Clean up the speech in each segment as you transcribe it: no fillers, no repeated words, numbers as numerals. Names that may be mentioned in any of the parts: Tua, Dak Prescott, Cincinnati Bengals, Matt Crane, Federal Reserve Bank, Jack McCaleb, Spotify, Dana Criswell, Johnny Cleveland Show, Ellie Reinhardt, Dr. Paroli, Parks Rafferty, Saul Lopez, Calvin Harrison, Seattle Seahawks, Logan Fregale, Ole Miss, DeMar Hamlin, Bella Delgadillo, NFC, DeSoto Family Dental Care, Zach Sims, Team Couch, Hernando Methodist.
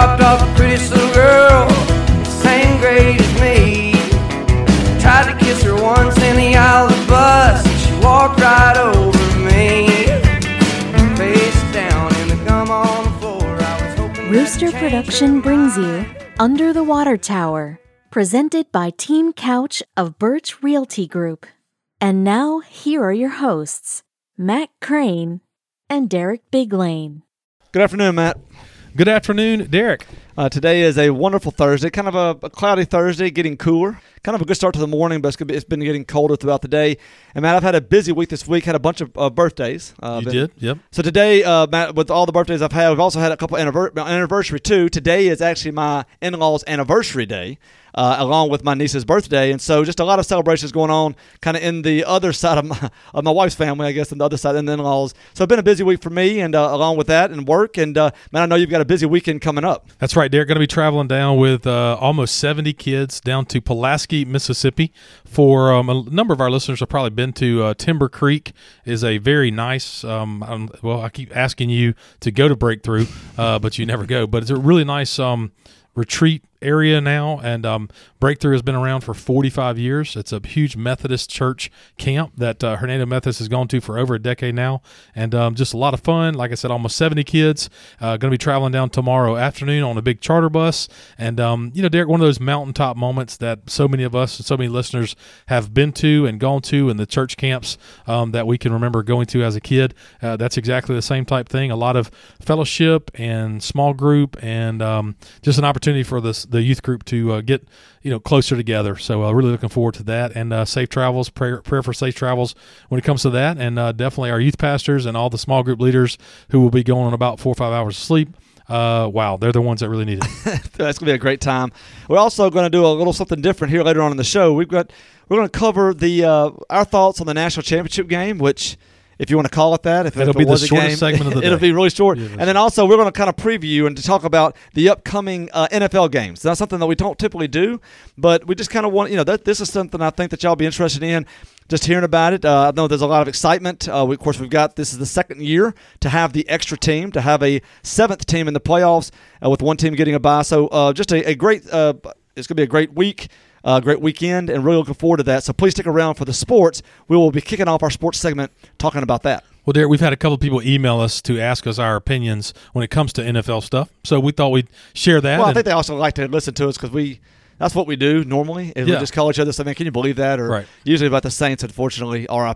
dropped off the prettiest little girl, same grade as me. Tried to kiss her once in the aisle of the bus, and she walked right over me. Face down in the gum on the floor, I was hoping. Rooster Production brings you Under the Water Tower, presented by Team Couch of Birch Realty Group. And now, here are your hosts, Matt Crane and Derek Biglane. Good afternoon, Matt. Good afternoon, Derek. Today is a wonderful Thursday, kind of a cloudy Thursday, getting cooler. Kind of a good start to the morning, but it's been getting colder throughout the day. And, Matt, I've had a busy week this week, had a bunch of birthdays. You did, yep. So today, Matt, with all the birthdays I've had, we've also had a couple anniversary, too. Today is actually my in-laws' anniversary day, along with my niece's birthday. And so just a lot of celebrations going on kind of in the other side of my wife's family, I guess, and the other side and the in-laws. So it's been a busy week for me, and along with that and work. And, Matt, I know you've got a busy weekend coming up. That's right, Derek. Going to be traveling down with almost 70 kids down to Pulaski, Mississippi. For a number of our listeners have probably been to Timber Creek. Is a very nice, well, I keep asking you to go to Breakthrough, but you never go. But it's a really nice retreat area now, and Breakthrough has been around for 45 years. It's a huge Methodist church camp that Hernando Methodist has gone to for over a decade now, and just a lot of fun. Like I said, almost 70 kids. Going to be traveling down tomorrow afternoon on a big charter bus, and you know, Derek, one of those mountaintop moments that so many of us and so many listeners have been to and gone to in the church camps that we can remember going to as a kid. That's exactly the same type thing. A lot of fellowship and small group, and just an opportunity for the youth group to get, you know, closer together. So really looking forward to that, and safe travels, prayer for safe travels when it comes to that, and definitely our youth pastors and all the small group leaders who will be going on about 4 or 5 hours of sleep. Wow, they're the ones that really need it. That's going to be a great time. We're also going to do a little something different here later on in the show. We're going to cover our thoughts on the national championship game, which, if you want to call it that, it'll be the shortest segment of the day. It'll be really short. Yeah, and then also we're going to kind of preview and to talk about the upcoming NFL games. That's something that we don't typically do, but we just kind of want, you know, this is something I think that y'all be interested in. Just hearing about it, I know there's a lot of excitement. This is the second year to have the extra team, to have a seventh team in the playoffs with one team getting a bye. So just a great, it's going to be a great week. Great weekend, and really looking forward to that. So please stick around for the sports. We will be kicking off our sports segment talking about that. Well, Derek, we've had a couple of people email us to ask us our opinions when it comes to NFL stuff. So we thought we'd share that. Well, I think they also like to listen to us because that's what we do normally. Is we just call each other something. Can you believe that? Or right. Usually about the Saints, unfortunately, RIP. For I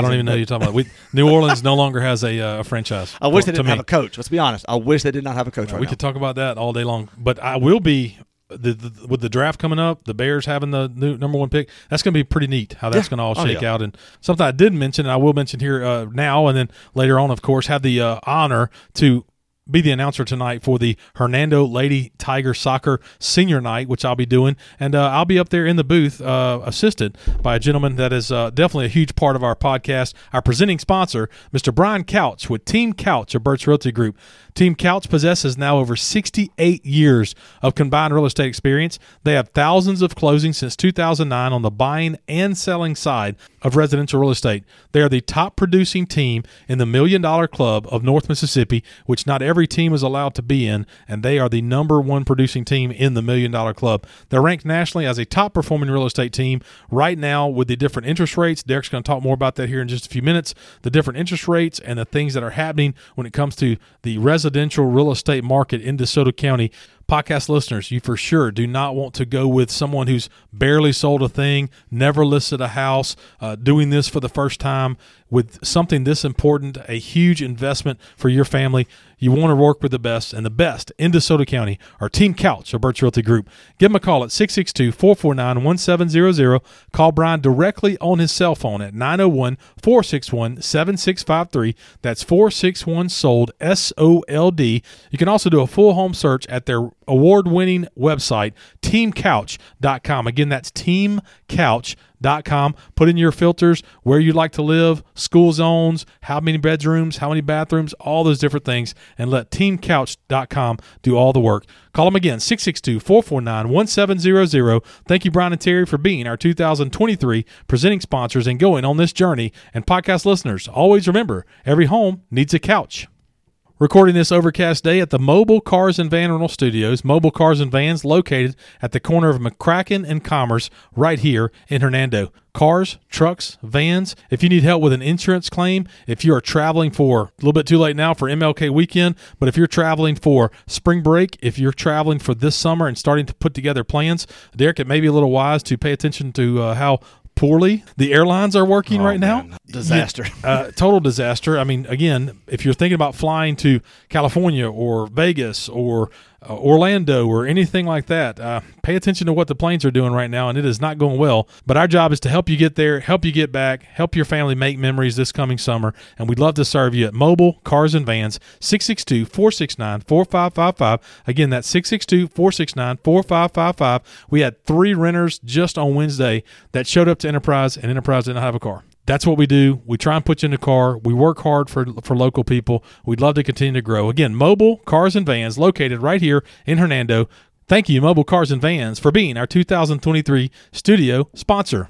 don't even know what you're talking about. New Orleans no longer has a franchise. I wish they didn't have a coach. Let's be honest. I wish they did not have a coach right now. We could talk about that all day long. But I will be – with the draft coming up, the Bears having the new number one pick, that's going to be pretty neat how that's going to all shake out. And something I didn't mention, and I will mention here now, and then later on, of course, have the honor to be the announcer tonight for the Hernando Lady Tiger Soccer Senior Night, which I'll be doing. And I'll be up there in the booth assisted by a gentleman that is definitely a huge part of our podcast, our presenting sponsor, Mr. Brian Couch with Team Couch of Birch Realty Group. Team Couch possesses now over 68 years of combined real estate experience. They have thousands of closings since 2009 on the buying and selling side of residential real estate. They are the top producing team in the $1 Million Club of North Mississippi, which not every team is allowed to be in, and they are the number one producing team in the $1 Million Club. They're ranked nationally as a top performing real estate team right now with the different interest rates. Derek's going to talk more about that here in just a few minutes, the different interest rates and the things that are happening when it comes to the residential real estate market in DeSoto County. Podcast listeners, you for sure do not want to go with someone who's barely sold a thing, never listed a house, doing this for the first time with something this important, a huge investment for your family. You want to work with the best, and the best in DeSoto County are Team Couch or Birch Realty Group. Give them a call at 662-449-1700. Call Brian directly on his cell phone at 901-461-7653. That's 461-SOLD, S-O-L-D. You can also do a full home search at their award-winning website, teamcouch.com. Again, that's teamcouch.com. Put in your filters, where you'd like to live, school zones, how many bedrooms, how many bathrooms, all those different things, and let teamcouch.com do all the work. Call them again, 662-449-1700. Thank you, Brian and Terry, for being our 2023 presenting sponsors and going on this journey. And podcast listeners, always remember, every home needs a couch. Recording this overcast day at the Mobile Cars and Van Rental Studios, Mobile Cars and Vans located at the corner of McCracken and Commerce right here in Hernando. Cars, trucks, vans, if you need help with an insurance claim, if you are traveling for, a little bit too late now for MLK weekend, but if you're traveling for spring break, if you're traveling for this summer and starting to put together plans, Derek, it may be a little wise to pay attention to how poorly the airlines are working right now. Disaster. Total disaster. I mean, again, if you're thinking about flying to California or Vegas or Orlando or anything like that, pay attention to what the planes are doing right now, and it is not going well. But our job is to help you get there, help you get back, help your family make memories this coming summer, and we'd love to serve you at Mobile Cars and Vans, 662-469-4555. Again, that's 662-469-4555. We had 3 renters just on Wednesday that showed up to Enterprise, and Enterprise didn't have a car. That's what we do. We try and put you in a car. We work hard for local people. We'd love to continue to grow. Again, Mobile Cars and Vans, located right here in Hernando. Thank you, Mobile Cars and Vans, for being our 2023 studio sponsor.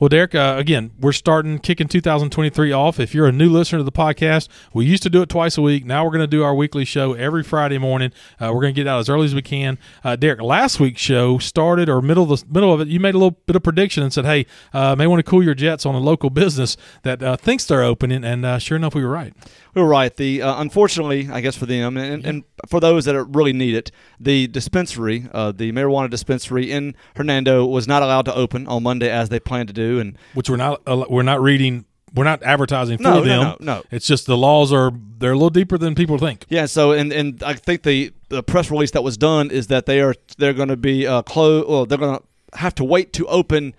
Well, Derek, again, we're kicking 2023 off. If you're a new listener to the podcast, we used to do it twice a week. Now we're going to do our weekly show every Friday morning. We're going to get out as early as we can. Derek, last week's show started, or middle of it, you made a little bit of prediction and said, hey, may want to cool your jets on a local business that thinks they're opening, and sure enough, we were right. We were right. Unfortunately, I guess for them, and for those that really need it, the dispensary, the marijuana dispensary in Hernando was not allowed to open on Monday as they planned to do. Which we're not advertising for them. No. It's just the laws they're a little deeper than people think. Yeah. So and I think the press release that was done is that they're going to be closed. Well, they're going to have to wait to open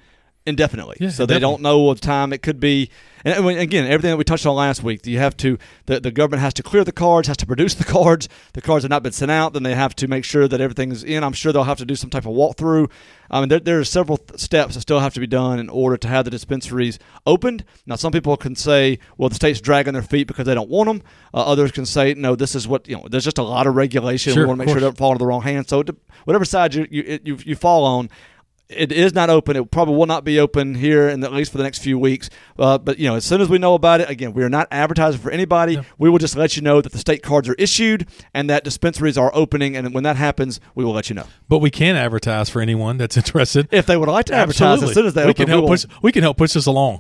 indefinitely. Yeah, so they don't know what time it could be. And again, everything that we touched on last week, you have to the government has to clear the cards, has to produce the cards. The cards have not been sent out. Then they have to make sure that everything's in. I'm sure they'll have to do some type of walkthrough. I mean, there are several steps that still have to be done in order to have the dispensaries opened. Now, some people can say, well, the state's dragging their feet because they don't want them. Others can say, no, this is what, there's just a lot of regulation. Sure, we want to make sure it doesn't fall into the wrong hands. So whatever side you fall on, it is not open. It probably will not be open here, at least for the next few weeks. But, as soon as we know about it, again, we are not advertising for anybody. Yeah. We will just let you know that the state cards are issued and that dispensaries are opening. And when that happens, we will let you know. But we can advertise for anyone that's interested. If they would like to advertise as soon as they open. We can help push this along.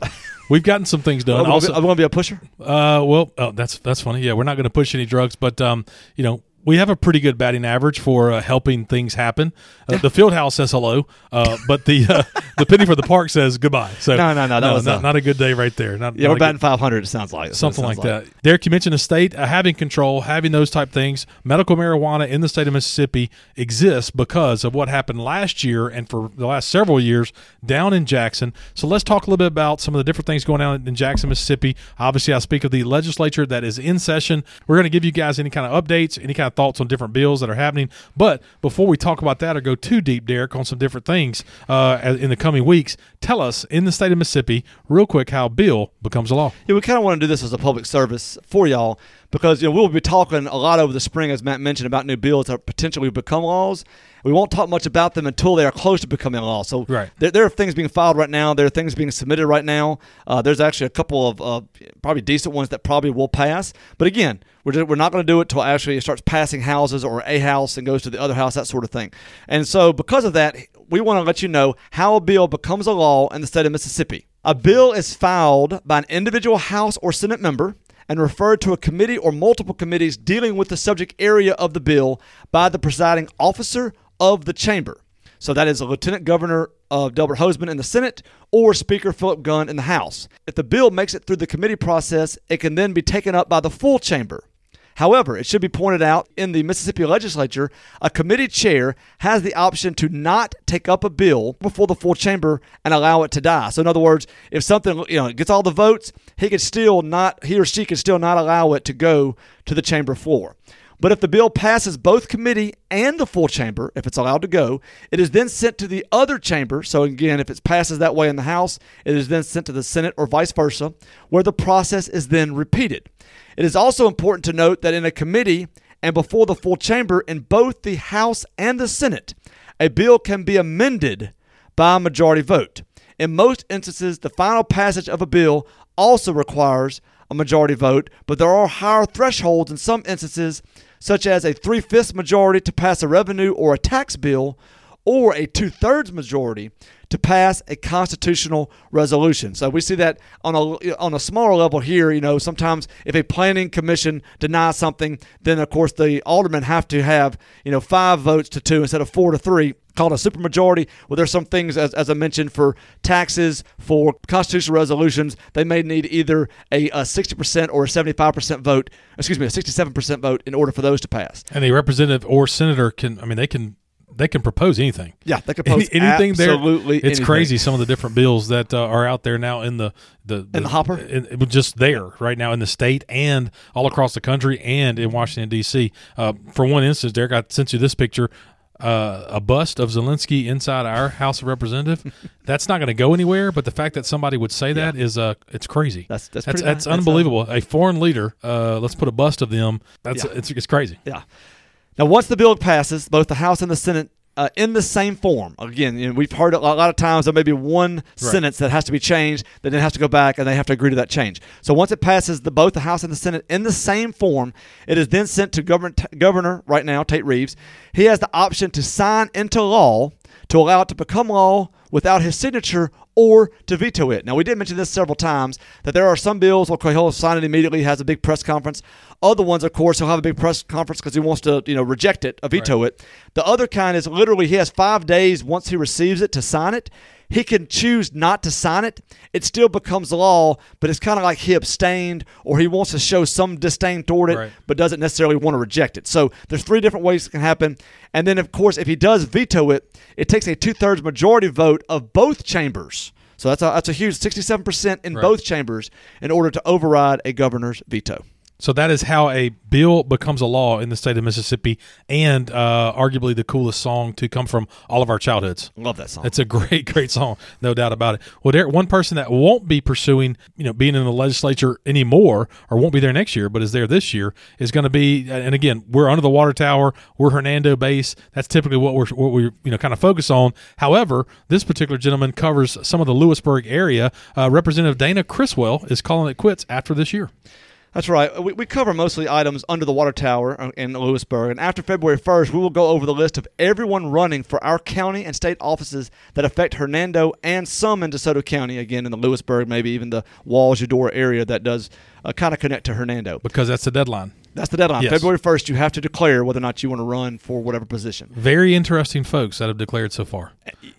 We've gotten some things done. I'm going to be a pusher? That's funny. Yeah, we're not going to push any drugs. But, we have a pretty good batting average for helping things happen. The field house says hello, but the penny for the park says goodbye. So not a good day right there. We're batting 500. It sounds like something like that. Derek, you mentioned the state having control, having those type things. Medical marijuana in the state of Mississippi exists because of what happened last year and for the last several years down in Jackson. So let's talk a little bit about some of the different things going on in Jackson, Mississippi. Obviously, I speak of the legislature that is in session. We're going to give you guys any kind of updates, any kind of thoughts on different bills that are happening. But before we talk about that or go too deep, Derek, on some different things in the coming weeks, tell us in the state of Mississippi real quick how bill becomes a law. Yeah, we kind of want to do this as a public service for y'all because we'll be talking a lot over the spring, as Matt mentioned, about new bills that potentially become laws. We won't talk much about them until they are close to becoming law. So there are things being filed right now. There are things being submitted right now. There's actually a couple of probably decent ones that probably will pass. But again, we're not going to do it until actually it starts passing houses or a house and goes to the other house, that sort of thing. And so because of that, we want to let you know how a bill becomes a law in the state of Mississippi. A bill is filed by an individual House or Senate member and referred to a committee or multiple committees dealing with the subject area of the bill by the presiding officer of the chamber. So that is a Lieutenant Governor of Delbert Hosemann in the Senate or Speaker Philip Gunn in the House. If the bill makes it through the committee process, it can then be taken up by the full chamber. However, it should be pointed out in the Mississippi legislature, a committee chair has the option to not take up a bill before the full chamber and allow it to die. So in other words, if something gets all the votes, he or she can still not allow it to go to the chamber floor. But if the bill passes both committee and the full chamber, if it's allowed to go, it is then sent to the other chamber. So again, if it passes that way in the House, it is then sent to the Senate or vice versa, where the process is then repeated. It is also important to note that in a committee and before the full chamber in both the House and the Senate, a bill can be amended by a majority vote. In most instances, the final passage of a bill also requires a majority vote, but there are higher thresholds in some instances, such as a 3/5 majority to pass a revenue or a tax bill, or a 2/3 majority to pass a constitutional resolution. So we see that on a smaller level here. You know, sometimes if a planning commission denies something, then of course the aldermen have to have 5 votes to 2 instead of 4 to 3, called a supermajority. Well, there's some things, as I mentioned, for taxes, for constitutional resolutions, they may need either a 60% or a 75% vote. Excuse me, a 67% vote in order for those to pass. And a representative or senator can propose anything. Yeah, they can propose anything. Absolutely, there. It's crazy some of the different bills that are out there now in the hopper. Just there right now in the state and all across the country and in Washington D.C. For one instance, Derek, I sent you this picture. A bust of Zelensky inside our House of Representatives. That's not going to go anywhere, but the fact that somebody would say that is it's crazy. That's unbelievable. A foreign leader, let's put a bust of them. It's crazy. Yeah. Now, once the bill passes, both the House and the Senate in the same form. Again, we've heard a lot of times there may be one sentence that has to be changed, then it has to go back and they have to agree to that change. So once it passes both the House and the Senate in the same form, it is then sent to Governor right now, Tate Reeves. He has the option to sign into law to allow it to become law without his signature or to veto it. Now, we did mention this several times, that there are some bills where he'll sign it immediately, has a big press conference. Other ones, of course, he'll have a big press conference because he wants to reject it, veto it. The other kind is literally he has 5 days once he receives it to sign it. He can choose not to sign it. It still becomes law, but it's kind of like he abstained or he wants to show some disdain toward it, but doesn't necessarily want to reject it. So there's 3 different ways it can happen. And then, of course, if he does veto it, it takes a 2/3 majority vote of both chambers. So that's a huge 67% in both chambers in order to override a governor's veto. So that is how a bill becomes a law in the state of Mississippi, and arguably the coolest song to come from all of our childhoods. Love that song. It's a great, great song, no doubt about it. Well, Derek, one person that won't be pursuing, being in the legislature anymore, or won't be there next year, but is there this year, is going to be. And again, we're Under the Water Tower. We're Hernando base. That's typically what we kind of focus on. However, this particular gentleman covers some of the Lewisburg area. Representative Dana Criswell is calling it quits after this year. That's right. We cover mostly items under the water tower in Lewisburg, and after February 1st, we will go over the list of everyone running for our county and state offices that affect Hernando and some in DeSoto County, again in the Lewisburg, maybe even the Walls, Eudora area that does kind of connect to Hernando. Because that's the deadline. That's the deadline. Yes. February 1st, you have to declare whether or not you want to run for whatever position. Very interesting folks that have declared so far,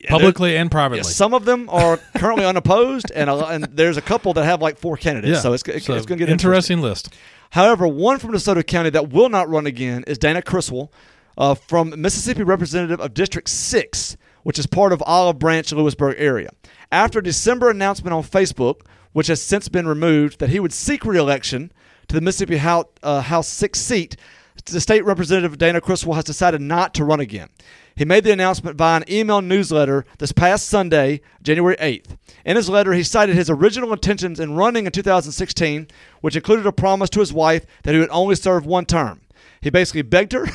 publicly and privately. Yeah, some of them are currently unopposed, and there's a couple that have like 4 candidates. Yeah. So it's going to get interesting list. However, one from DeSoto County that will not run again is Dana Criswell, from Mississippi representative of District 6, which is part of Olive Branch, Lewisburg area. After December announcement on Facebook, which has since been removed, that he would seek re-election to the Mississippi House 6th seat, the state representative Dana Criswell has decided not to run again. He made the announcement via an email newsletter this past Sunday, January 8th. In his letter, he cited his original intentions in running in 2016, which included a promise to his wife that he would only serve 1 term. He basically begged her.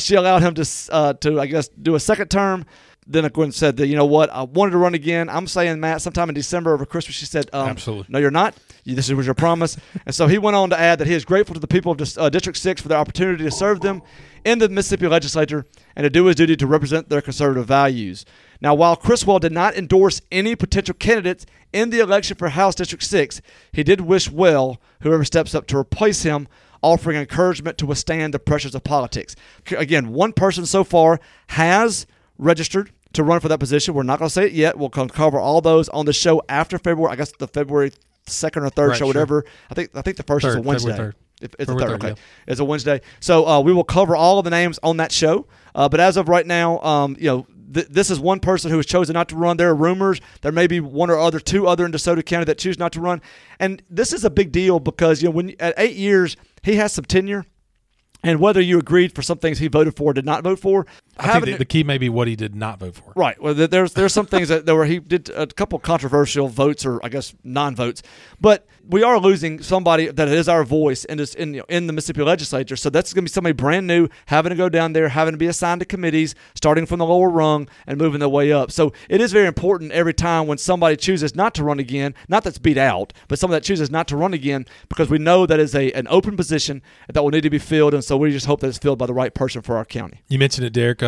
She allowed him to do a second term. Then Gwen said that, I wanted to run again. I'm saying, Matt, sometime in December over Christmas, she said, absolutely. No, you're not. This was your promise. And so he went on to add that he is grateful to the people of District 6 for the opportunity to serve them in the Mississippi legislature and to do his duty to represent their conservative values. Now, while Criswell did not endorse any potential candidates in the election for House District 6, he did wish well whoever steps up to replace him, offering encouragement to withstand the pressures of politics. Again, one person so far has registered to run for that position. We're not going to say it yet. We'll cover all those on the show after February. I guess the February 2nd or 3rd show, whatever. Sure. I think the 1st is a Wednesday. It's the 3rd, okay. Yeah. It's a Wednesday. So we will cover all of the names on that show. But as of right now, this is one person who has chosen not to run. There are rumors. There may be 2 other in DeSoto County that choose not to run. And this is a big deal because when at 8 years, he has some tenure. And whether you agreed for some things he voted for or did not vote for, I think the key may be what he did not vote for. Right. Well, there's some things that where he did a couple controversial votes, or I guess non-votes, but we are losing somebody that is our voice in the Mississippi legislature. So that's going to be somebody brand new having to go down there, having to be assigned to committees, starting from the lower rung and moving their way up. So it is very important every time when somebody chooses not to run again, not that's beat out, but someone that chooses not to run again, because we know that is an open position that will need to be filled. And so we just hope that it's filled by the right person for our county. You mentioned it, Derek,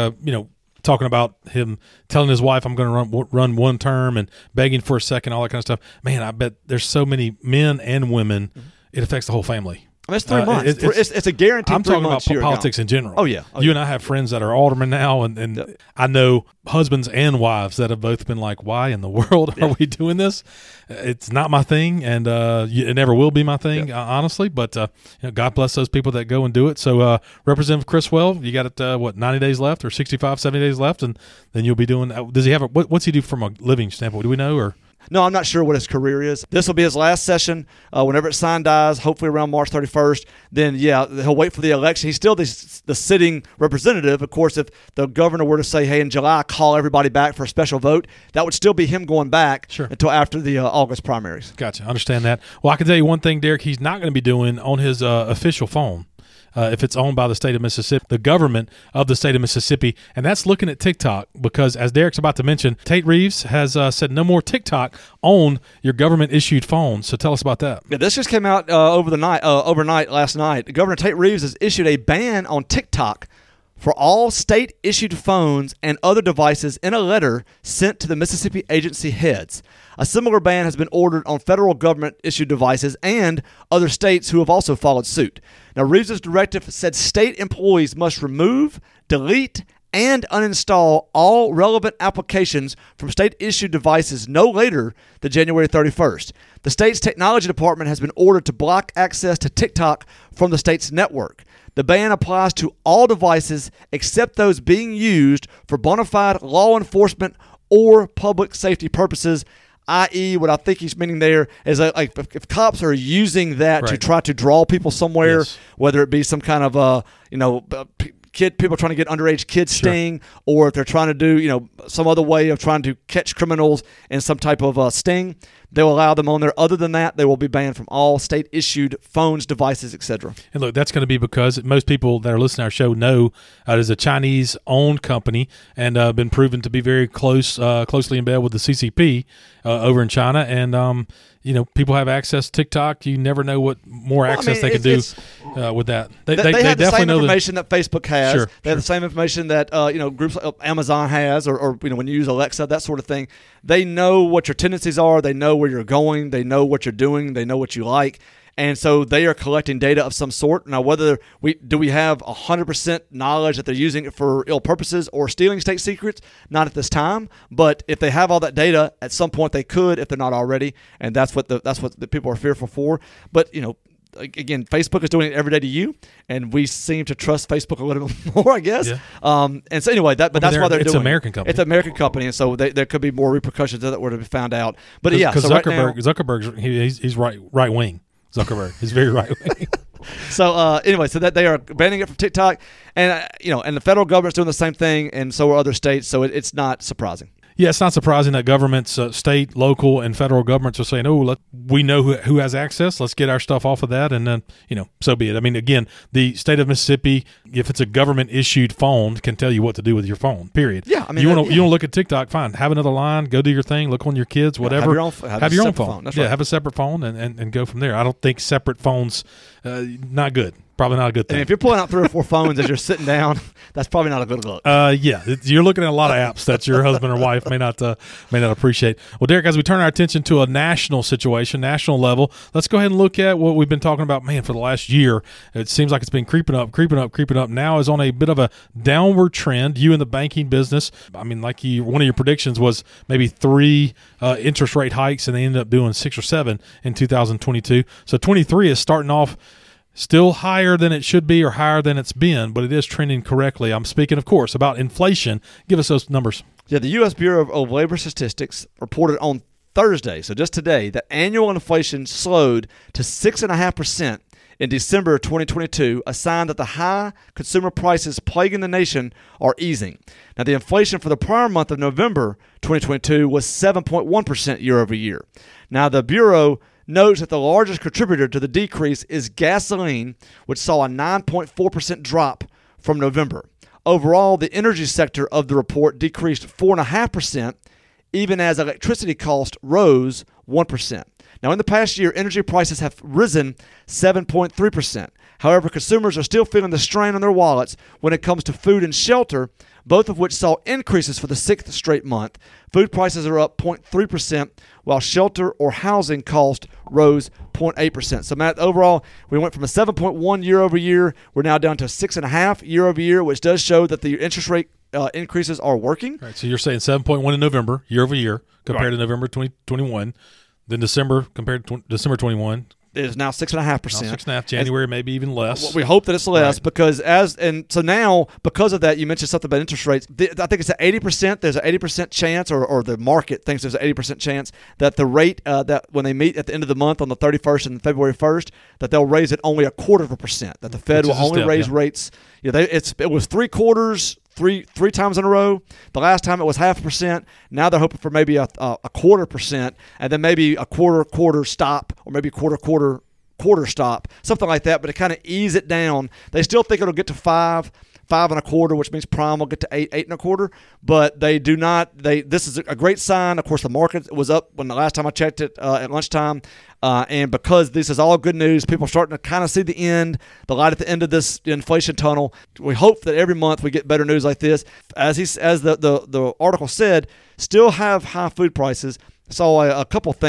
talking about him telling his wife, I'm going to run one term and begging for a second, all that kind of stuff. Man, I bet there's so many men and women, it affects the whole family. I mean, it's 3 months. It's a guaranteed I'm 3 months. I'm talking about politics in general. Oh, yeah. You and I have friends that are aldermen now, and yep. I know husbands and wives that have both been like, why in the world are we doing this? It's not my thing, and it never will be my thing, honestly, but God bless those people that go and do it. So Representative Criswell, you got it, 90 days left or 65, 70 days left, and then you'll be doing – does he have – what's he do from a living standpoint? Do we know or – No, I'm not sure what his career is. This will be his last session. Whenever it's signed, dies, hopefully around March 31st, then, he'll wait for the election. He's still the sitting representative. Of course, if the governor were to say, hey, in July, call everybody back for a special vote, that would still be him going back until after the August primaries. Gotcha. I understand that. Well, I can tell you one thing, Derek, he's not going to be doing on his official phone. If it's owned by the state of Mississippi, the government of the state of Mississippi. And that's looking at TikTok because, as Derek's about to mention, Tate Reeves has said no more TikTok on your government-issued phone. So tell us about that. Yeah, this just came out overnight last night. Governor Tate Reeves has issued a ban on TikTok for all state-issued phones and other devices in a letter sent to the Mississippi agency heads. A similar ban has been ordered on federal government-issued devices and other states who have also followed suit. Now, Reeves' directive said state employees must remove, delete, and uninstall all relevant applications from state-issued devices no later than January 31st. The state's technology department has been ordered to block access to TikTok from the state's network. The ban applies to all devices except those being used for bona fide law enforcement or public safety purposes, i.e. what I think he's meaning there is that, like, if cops are using that to try to draw people somewhere, whether it be some kind of, people trying to get underage kids sting, or if they're trying to do, some other way of trying to catch criminals in some type of sting, they'll allow them on there. Other than that, they will be banned from all state-issued phones, devices, etc. And look, that's going to be because most people that are listening to our show know it is a Chinese-owned company and been proven to be very closely in bed with the CCP over in China. And people have access to TikTok. You never know what access they can do with that. They have the same information that Facebook has. They have the same information that groups like Amazon has, or when you use Alexa, that sort of thing. They know what your tendencies are. They know where you're going. They know what you're doing. They know what you like. And so they are collecting data of some sort. Now, whether we have 100% knowledge that they're using it for ill purposes or stealing state secrets, not at this time. But if they have all that data, at some point they could, if they're not already. And that's what the people are fearful for. But again, Facebook is doing it every day to you, and we seem to trust Facebook a little bit more, I guess. Yeah. And so anyway, that's why they're doing it. It's an American company. It's an American company, and so there could be more repercussions that were to be found out. But because Zuckerberg's he's right wing. Zuckerberg is very right wing. So that they are banning it from TikTok, and and the federal government's doing the same thing, and so are other states. So it's not surprising. Yeah, it's not surprising that governments, state, local, and federal governments are saying, we know who has access. Let's get our stuff off of that, and then, so be it. I mean, again, the state of Mississippi, if it's a government-issued phone, can tell you what to do with your phone, period. Yeah. I mean, you want to look at TikTok, fine. Have another line. Go do your thing. Look on your kids, whatever. Have your own phone. That's right. Have a separate phone and go from there. I don't think separate phones, not good. Probably not a good thing. And if you're pulling out 3 or 4 phones as you're sitting down, that's probably not a good look. You're looking at a lot of apps that your husband or wife may not appreciate. Well, Derek, as we turn our attention to a national situation, national level, let's go ahead and look at what we've been talking about, man, for the last year. It seems like it's been creeping up. Now is on a bit of a downward trend. You in the banking business, I mean, one of your predictions was maybe 3 interest rate hikes, and they ended up doing 6 or 7 in 2022. So 23 is starting off still higher than it should be or higher than it's been, but it is trending correctly. I'm speaking, of course, about inflation. Give us those numbers. Yeah, the U.S. Bureau of Labor Statistics reported on Thursday, so just today, that annual inflation slowed to 6.5% in December 2022, a sign that the high consumer prices plaguing the nation are easing. Now, the inflation for the prior month of November 2022 was 7.1% year over year. Now, the Bureau notes that the largest contributor to the decrease is gasoline, which saw a 9.4% drop from November. Overall, the energy sector of the report decreased 4.5%, even as electricity cost rose 1%. Now, in the past year, energy prices have risen 7.3%. However, consumers are still feeling the strain on their wallets when it comes to food and shelter, both of which saw increases for the sixth straight month. Food prices are up 0.3%, while shelter or housing cost rose 0.8%. So, Matt, overall, we went from a 7.1 year over year. We're now down to 6.5 year over year, which does show that the interest rate increases are working. All right, so you're saying 7.1 in November, year over year, compared to November 2021. Then December, compared to December 21, it is now 6.5%. January, and maybe even less. We hope that it's less, right? Because of that, you mentioned something about interest rates. I think it's at 80%. There's an 80% chance, or the market thinks there's an 80% chance that the rate that when they meet at the end of the month on the 31st and February 1st, that they'll raise it only 0.25%. That the Fed will only raise rates. You know, it was three times in a row. The last time it was 0.5%. Now they're hoping for maybe a 0.25%, and then maybe a quarter stop, or maybe quarter stop, something like that. But to kind of ease it down, they still think it'll get to 5.25, which means prime will get to 8.25. But they do not. This is a great sign. Of course, the market was up when the last time I checked it at lunchtime. And because this is all good news, people are starting to kind of see the end, the light at the end of this inflation tunnel. We hope that every month we get better news like this. As the article said, still have high food prices. Saw a couple of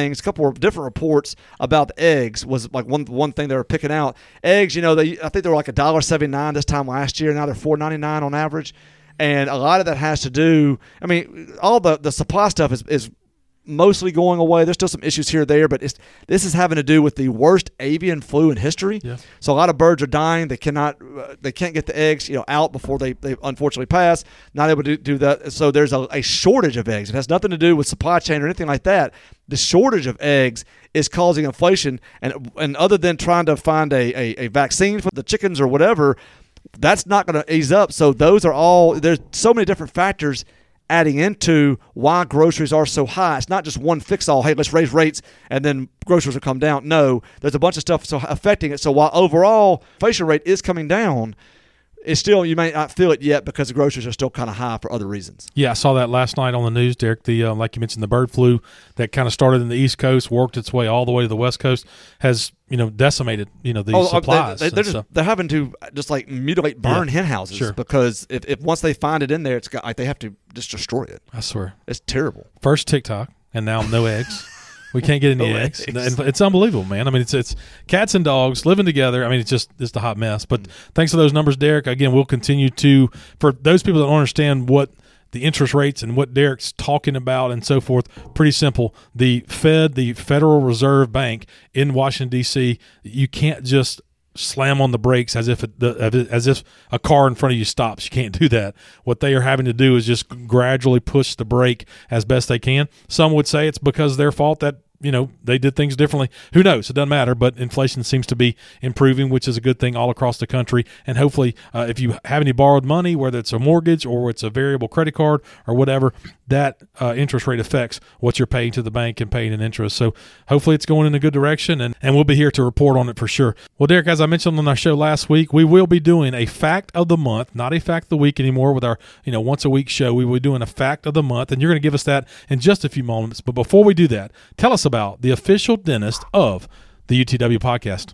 different reports about the eggs was like one thing they were picking out. Eggs, I think they were like $1.79 this time last year. Now they're $4.99 on average, and a lot of that has to do. I mean, all the supply stuff is mostly going away. There's still some issues here or there, but this is having to do with the worst avian flu in history. Yeah. So a lot of birds are dying. They can't get the eggs, out before they unfortunately pass. Not able to do that. So there's a shortage of eggs. It has nothing to do with supply chain or anything like that. The shortage of eggs is causing inflation, and other than trying to find a vaccine for the chickens or whatever, that's not going to ease up. So there's so many different factors adding into why groceries are so high. It's not just one fix-all, hey, let's raise rates and then groceries will come down. No, there's a bunch of stuff affecting it. So while overall inflation rate is coming down, it's still, you may not feel it yet because the groceries are still kind of high for other reasons. Yeah, I saw that last night on the news, Derek. Like you mentioned, the bird flu that kind of started in the East Coast, worked its way all the way to the West Coast, has decimated these supplies. They're having to just like mutilate, burn hen houses because if once they find it in there, it's got, like, they have to just destroy it. I swear, it's terrible. First TikTok, and now no eggs. We can't get any eggs. It's unbelievable, man. I mean, it's cats and dogs living together. I mean, it's a hot mess. But thanks for those numbers, Derek. Again, we'll continue to, for those people that don't understand what the interest rates and what Derek's talking about and so forth, pretty simple. The Fed, the Federal Reserve Bank in Washington, D.C., you can't just slam on the brakes as if a car in front of you stops. You can't do that. What they are having to do is just gradually push the brake as best they can. Some would say it's because of their fault that they did things differently. Who knows? It doesn't matter, but inflation seems to be improving, which is a good thing all across the country. And hopefully, if you have any borrowed money, whether it's a mortgage or it's a variable credit card or whatever, that interest rate affects what you're paying to the bank and paying in interest. So hopefully it's going in a good direction, and we'll be here to report on it for sure. Well, Derek, as I mentioned on our show last week, we will be doing a fact of the month, not a fact of the week anymore with our once a week show. We will be doing a fact of the month, and you're going to give us that in just a few moments. But before we do that, tell us about the official dentist of the UTW podcast.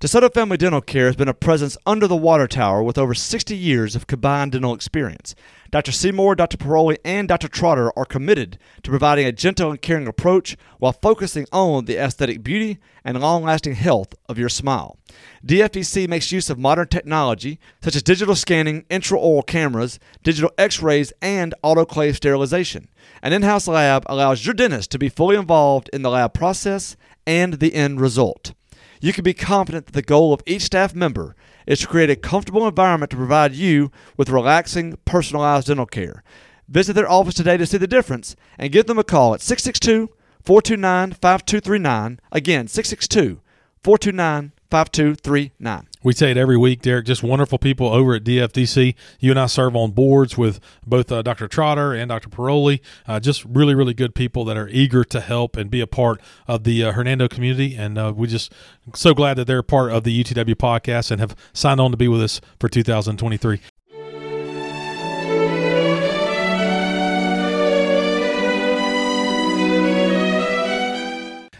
DeSoto Family Dental Care has been a presence under the water tower with over 60 years of combined dental experience. Dr. Seymour, Dr. Paroli, and Dr. Trotter are committed to providing a gentle and caring approach while focusing on the aesthetic beauty and long-lasting health of your smile. DFDC makes use of modern technology such as digital scanning, intraoral cameras, digital x-rays, and autoclave sterilization. An in-house lab allows your dentist to be fully involved in the lab process and the end result. You can be confident that the goal of each staff member is to create a comfortable environment to provide you with relaxing, personalized dental care. Visit their office today to see the difference and give them a call at 662-429-5239. Again, 662-429-5239. 5239. We say it every week, Derek. Just wonderful people over at DFDC. You and I serve on boards with both Dr. Trotter and Dr. Paroli. Just really, really good people that are eager to help and be a part of the Hernando community. And we're just so glad that they're part of the UTW podcast and have signed on to be with us for 2023.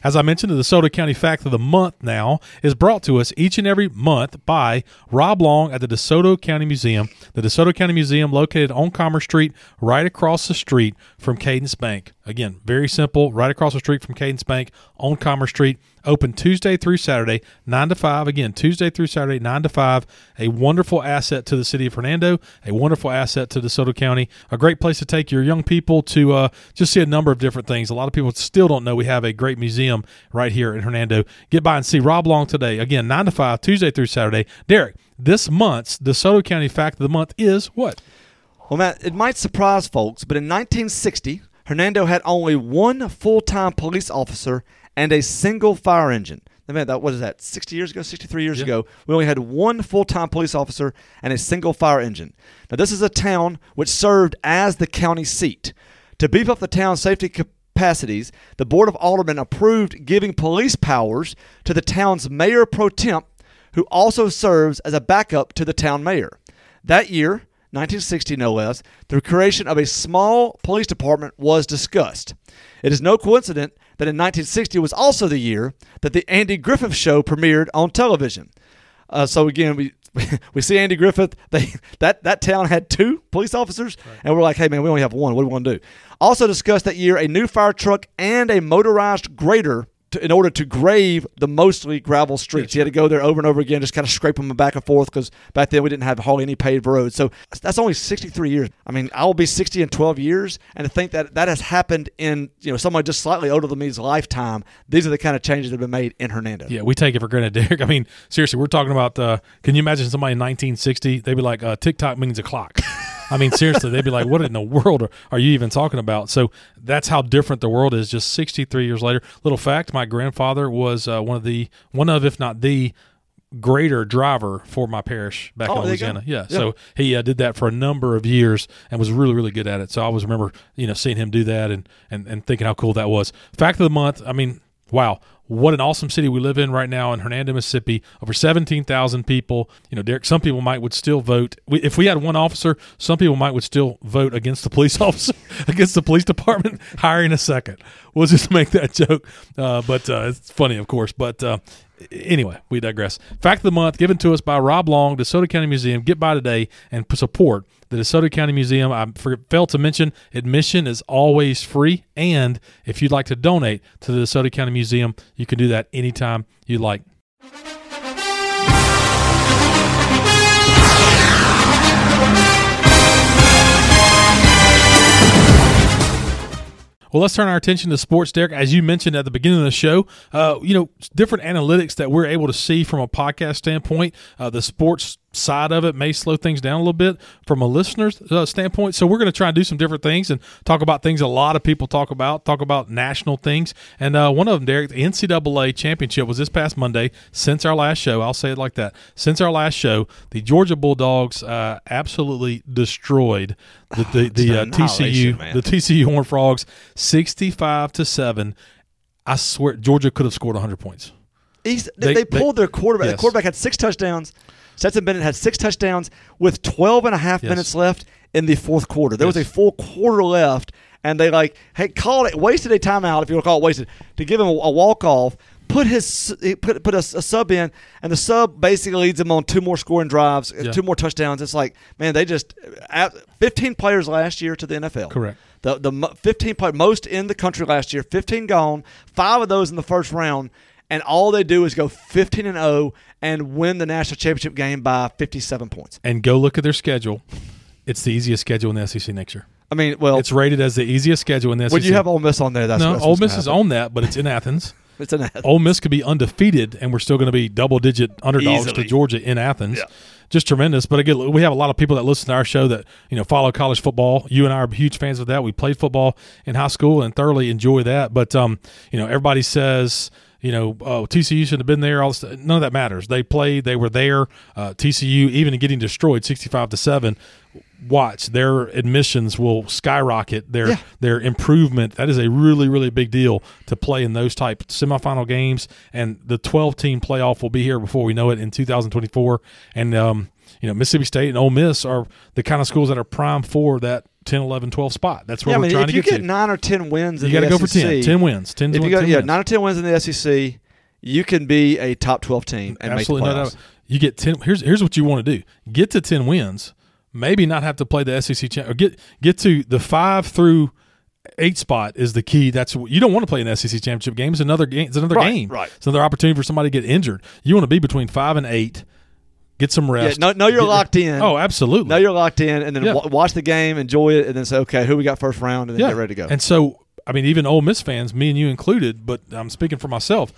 As I mentioned, the DeSoto County Fact of the Month now is brought to us each and every month by Rob Long at the DeSoto County Museum. The DeSoto County Museum, located on Commerce Street, right across the street from Cadence Bank. Again, very simple, right across the street from Cadence Bank on Commerce Street. Open Tuesday through Saturday, 9 to 5. Again, Tuesday through Saturday, 9 to 5. A wonderful asset to the city of Hernando, a wonderful asset to DeSoto County, a great place to take your young people to just see a number of different things. A lot of people still don't know we have a great museum right here in Hernando. Get by and see Rob Long today. Again, 9 to 5, Tuesday through Saturday. Derek, this month's DeSoto County Fact of the Month is what? Well, Matt, it might surprise folks, but in 1960, Hernando had only one full-time police officer and a single fire engine. What is that, 60 years ago, 63 years ago? We only had one full-time police officer and a single fire engine. Now, this is a town which served as the county seat. To beef up the town's safety capacities, the Board of Aldermen approved giving police powers to the town's mayor pro temp, who also serves as a backup to the town mayor. That year, 1960 no less, the creation of a small police department was discussed. It is no coincidence that in 1960 was also the year that the Andy Griffith Show premiered on television. So again, we see Andy Griffith. That town had two police officers, right, and we're like, hey, man, we only have one. What do we want to do? Also discussed that year a new fire truck and a motorized grader in order to grave the mostly gravel streets. Yes. You had to go there over and over again, just kind of scrape them back and forth, because back then we didn't have hardly any paved roads. So that's only 63 years. I mean, I'll be 60 in 12 years, and to think that that has happened in, you know, somebody just slightly older than me's lifetime. These are the kind of changes that have been made in Hernando. Yeah, we take it for granted, Derek. I mean, seriously, we're talking about, can you imagine somebody in 1960, they'd be like, TikTok means a clock. I mean, seriously, they'd be like, what in the world are you even talking about? So that's how different the world is just 63 years later. Little fact, my grandfather was one of, if not the grader driver for my parish back in Louisiana. Yeah, so he did that for a number of years and was really, really good at it. So I always remember, you know, seeing him do that and thinking how cool that was. Fact of the month, I mean, wow. What an awesome city we live in right now in Hernando, Mississippi. Over 17,000 people. You know, Derek, some people would still vote. If we had one officer, some people would still vote against the police officer, against the police department hiring a second. We'll just make that joke. But it's funny, of course. But anyway, we digress. Fact of the month given to us by Rob Long, DeSoto County Museum. Get by today and support the DeSoto County Museum. I failed to mention admission is always free, and if you'd like to donate to the DeSoto County Museum, you can do that anytime you like. Well, let's turn our attention to sports, Derek. As you mentioned at the beginning of the show, different analytics that we're able to see from a podcast standpoint, the sports side of it may slow things down a little bit from a listener's standpoint. So we're going to try and do some different things and talk about things a lot of people talk about national things. And one of them, Derek, the NCAA championship was this past Monday. Since our last show, I'll say it like that. Since our last show, the Georgia Bulldogs absolutely destroyed the TCU, man. The TCU Horned Frogs, 65-7. I swear Georgia could have scored 100 points. They pulled their quarterback. Yes. The quarterback had 6 touchdowns. Stetson Bennett had 6 touchdowns with 12 and a half minutes left in the fourth quarter. There was a full quarter left, and they called it, wasted a timeout, if you want to call it wasted, to give him a walk-off, put a sub in, and the sub basically leads them on 2 more scoring drives, 2 more touchdowns. It's like, man, they just – 15 players last year to the NFL. Correct. The 15 players, most in the country last year, 15 gone, 5 of those in the first round. And all they do is go 15-0 and win the national championship game by 57 points. And go look at their schedule. It's the easiest schedule in the SEC next year. I mean, well, it's rated as the easiest schedule in the SEC. Would you have Ole Miss on there? No, Ole Miss is on that, but it's in Athens. It's in Athens. Ole Miss could be undefeated, and we're still going to be double-digit underdogs easily to Georgia in Athens. Yeah. Just tremendous. But again, we have a lot of people that listen to our show that, you know, follow college football. You and I are huge fans of that. We played football in high school and thoroughly enjoy that. But, you know, everybody says – you know, oh, TCU should have been there. All this, none of that matters. They played. They were there. TCU, even in getting destroyed 65-7, watch, their admissions will skyrocket. Their improvement. That is a really, really big deal to play in those type semifinal games. And the 12-team playoff will be here before we know it in 2024. And, you know, Mississippi State and Ole Miss are the kind of schools that are primed for that 10, 11, 12 spot. That's where we're trying to get to. If you get 9 or 10 wins in the SEC. You got to go for 10. 10 wins. 10 wins. 9 or 10 wins in the SEC, you can be a top 12 team and absolutely make the playoffs. No. You get 10. Here's what you want to do. Get to 10 wins, maybe not have to play the SEC. Or get to the 5 through 8 spot is the key. That's you don't want to play an SEC championship game. It's another game. It's another game. Right. It's another opportunity for somebody to get injured. You want to be between 5 and 8. Get some rest. Yeah, know you're locked in. Oh, absolutely. Know you're locked in, and then watch the game, enjoy it, and then say, okay, who we got first round, and then get ready to go. And so, I mean, even Ole Miss fans, me and you included, but I'm speaking for myself,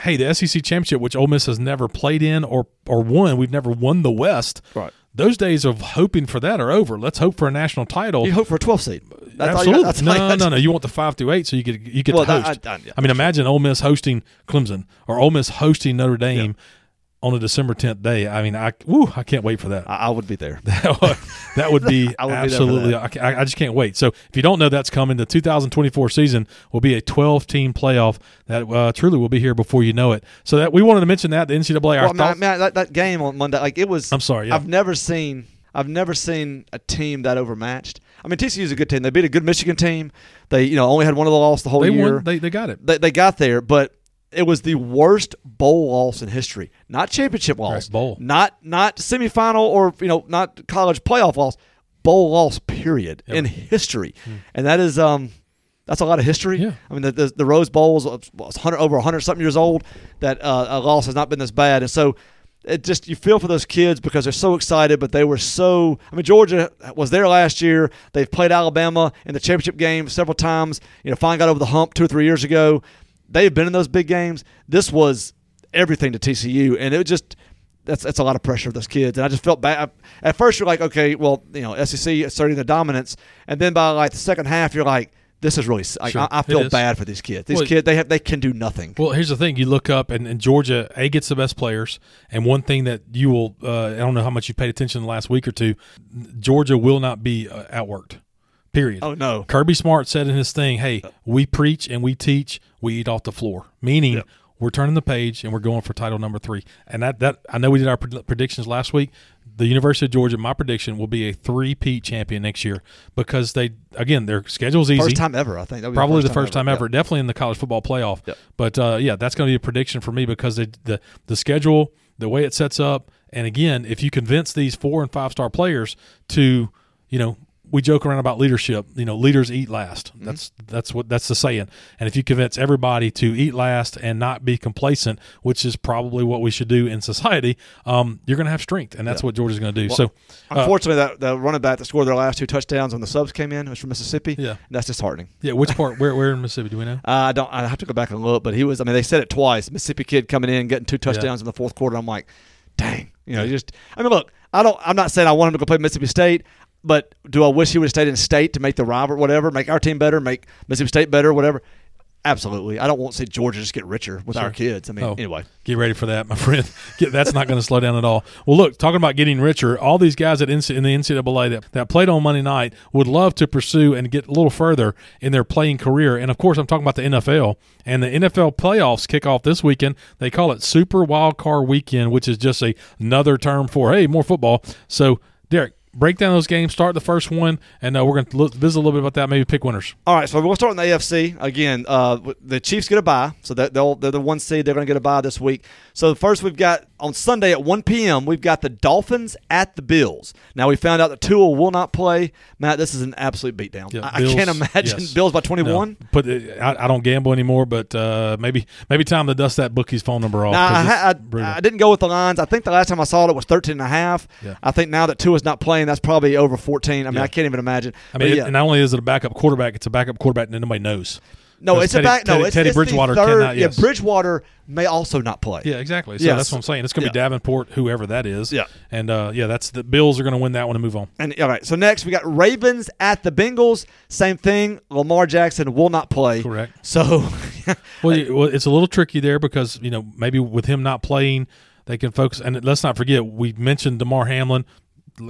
hey, the SEC championship, which Ole Miss has never played in or won, we've never won the West. Right. Those days of hoping for that are over. Let's hope for a national title. You hope for a 12 seed. That's absolutely. No. You want the 5 through 8, so you get to host. I mean, imagine Ole Miss hosting Clemson or Ole Miss hosting Notre Dame. Yeah. On a December 10th day, I mean, I can't wait for that. I would be there. That would be absolutely. I just can't wait. So if you don't know that's coming, the 2024 season will be a 12-team playoff that truly will be here before you know it. So that we wanted to mention that the NCAA. That game on Monday, like it was. I'm sorry. Yeah. I've never seen a team that overmatched. I mean, TCU is a good team. They beat a good Michigan team. They only had one of the losses the whole year. Won, they got it. They got there, but. It was the worst bowl loss in history. Not championship loss. Right, bowl. Not semifinal or not college playoff loss. Bowl loss, period, in history. Mm. And that is that's a lot of history. Yeah. I mean, the Rose Bowl was over 100-something years old. That a loss has not been this bad. And so it just you feel for those kids because they're so excited, but they were so – I mean, Georgia was there last year. They've played Alabama in the championship game several times. Finally got over the hump 2 or 3 years ago. They've been in those big games. This was everything to TCU, and it was just that's a lot of pressure for those kids. And I just felt bad. At first, you're like, okay, well, SEC asserting their dominance, and then by like the second half, you're like, this is really. Like, sure. I feel bad for these kids. These kids they can do nothing. Well, here's the thing: you look up, and Georgia gets the best players. And one thing that you will, I don't know how much you paid attention the last week or two, Georgia will not be outworked. Period. Oh, no. Kirby Smart said in his thing, hey, we preach and we teach, we eat off the floor, meaning we're turning the page and we're going for title number 3. And that I know we did our predictions last week. The University of Georgia, my prediction, will be a 3-peat champion next year because their schedule's easy. First time ever, I think. Probably the first time ever. Yeah. Definitely in the college football playoff. Yeah. But, that's going to be a prediction for me because the schedule, the way it sets up, and again, if you convince these 4- and 5-star players to, we joke around about leadership. Leaders eat last. Mm-hmm. That's the saying. And if you convince everybody to eat last and not be complacent, which is probably what we should do in society, you're going to have strength, and that's what Georgia's going to do. Well, so, unfortunately, that running back that scored their last 2 touchdowns when the subs came in was from Mississippi. Yeah, and that's disheartening. Yeah, which part? Where in Mississippi do we know? I don't. I have to go back and look. But he was. I mean, they said it twice. Mississippi kid coming in getting 2 touchdowns in the fourth quarter. I'm like, dang. I mean, look. I'm not saying I want him to go play Mississippi State. But do I wish he would have stayed in state to make the rival, whatever, make our team better, make Mississippi State better, whatever? Absolutely. I don't want to see Georgia just get richer with our kids. I mean, anyway. Get ready for that, my friend. That's not going to slow down at all. Well, look, talking about getting richer, all these guys in the NCAA that played on Monday night would love to pursue and get a little further in their playing career. And, of course, I'm talking about the NFL. And the NFL playoffs kick off this weekend. They call it Super Wild Card Weekend, which is just another term for, hey, more football. So, Derek, break down those games, start the first one, and we're going to visit a little bit about that, maybe pick winners. All right, so we'll start in the AFC. Again, the Chiefs get a bye, so they're the 1 seed. They're going to get a bye this week. So first we've got on Sunday at 1 p.m., we've got the Dolphins at the Bills. Now, we found out that Tua will not play. Matt, this is an absolute beatdown. Yeah, I can't imagine Bills by 21. No, I don't gamble anymore, but maybe time to dust that bookie's phone number off. Now, I didn't go with the lines. I think the last time I saw it, it was 13.5. Yeah. I think now that Tua's not playing, that's probably over 14. I mean, I can't even imagine. I mean, and not only is it a backup quarterback, it's a backup quarterback that nobody knows. No, it's Teddy Bridgewater cannot. Yeah, Bridgewater may also not play. Yeah, exactly. So that's what I'm saying. It's going to be Davenport, whoever that is. Yeah. And, that's the Bills are going to win that one and move on. And all right, so next we got Ravens at the Bengals. Same thing. Lamar Jackson will not play. Correct. So – Well, it's a little tricky there because, you know, maybe with him not playing, they can focus. And let's not forget, we mentioned DeMar Hamlin.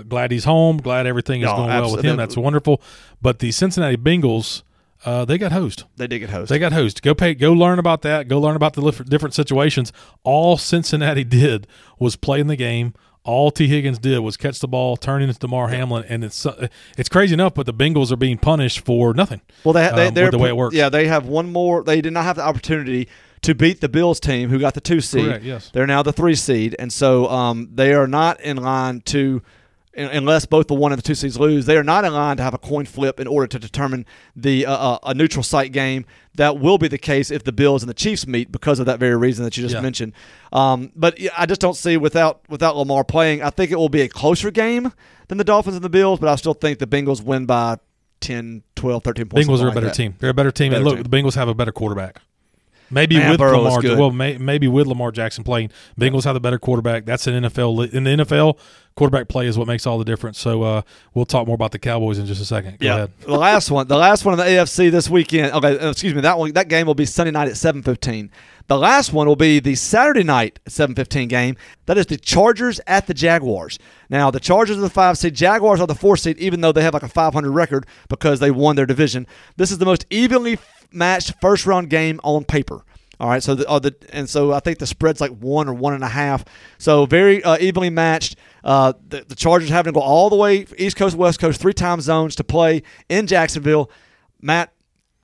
Glad he's home. Glad everything is going well with him. That's wonderful. But the Cincinnati Bengals, they got hosed. They did get hosed. They got hosed. Go learn about that. Go learn about the different situations. All Cincinnati did was play in the game. All T. Higgins did was catch the ball, turn into DeMar Hamlin, and it's crazy enough, but the Bengals are being punished for nothing. Well, they're the way it works. Yeah, they have one more. They did not have the opportunity to beat the Bills team, who got the 2 seed. Correct, yes. They're now the 3 seed, and so they are not in line to. Unless both the 1 and the 2 seeds lose, they are not in line to have a coin flip in order to determine the a neutral site game. That will be the case if the Bills and the Chiefs meet because of that very reason that you just mentioned. But I just don't see without Lamar playing. I think it will be a closer game than the Dolphins and the Bills, but I still think the Bengals win by 10, 12, 13 points. Bengals are a better team. They're a better team. And look, the Bengals have a better quarterback. Maybe with Lamar Jackson playing, Bengals have the better quarterback. That's an NFL. In the NFL, quarterback play is what makes all the difference. So we'll talk more about the Cowboys in just a second. Go ahead. The last one in the AFC this weekend. Okay, excuse me. That game will be Sunday night at 7:15. The last one will be the Saturday night 7:15 game. That is the Chargers at the Jaguars. Now, the Chargers are the 5 seed. Jaguars are the 4 seed, even though they have like a .500 record because they won their division. This is the most evenly matched first round game on paper. All right, so so I think the spread's like 1 or 1.5. So very evenly matched. The Chargers having to go all the way East Coast, West Coast, 3 time zones to play in Jacksonville. Matt,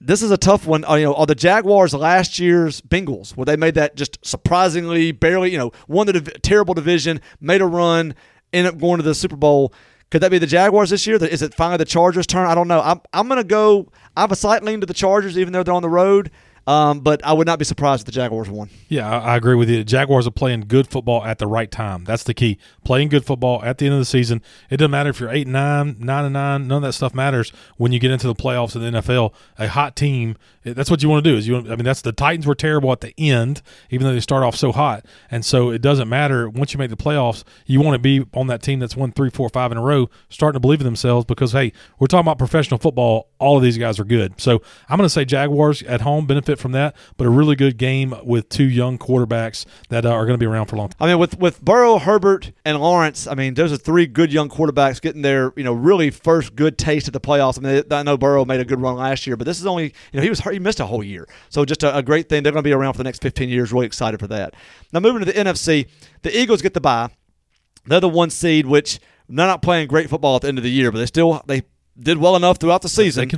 this is a tough one. Are the Jaguars last year's Bengals, where they made that just surprisingly barely, won the terrible division, made a run, ended up going to the Super Bowl. Could that be the Jaguars this year? Is it finally the Chargers' turn? I don't know. I'm going to go – I have a slight lean to the Chargers even though they're on the road, but I would not be surprised if the Jaguars won. Yeah, I agree with you. The Jaguars are playing good football at the right time. That's the key. Playing good football at the end of the season. It doesn't matter if you're 8-9, 9-9. None of that stuff matters when you get into the playoffs in the NFL. A hot team – that's what you want to do. That's the Titans were terrible at the end, even though they start off so hot. And so it doesn't matter. Once you make the playoffs, you want to be on that team that's won 3, 4, 5 in a row, starting to believe in themselves because, hey, we're talking about professional football. All of these guys are good. So I'm going to say Jaguars at home benefit from that, but a really good game with two young quarterbacks that are going to be around for a long time. I mean, with Burrow, Herbert, and Lawrence, I mean, those are 3 good young quarterbacks getting their really first good taste of the playoffs. I mean, I know Burrow made a good run last year, but this is only he missed a whole year. So just a great thing. They're going to be around for the next 15 years. Really excited for that. Now moving to the NFC, the Eagles get the bye. They're the 1 seed, which they're not playing great football at the end of the year, but they did well enough throughout the season to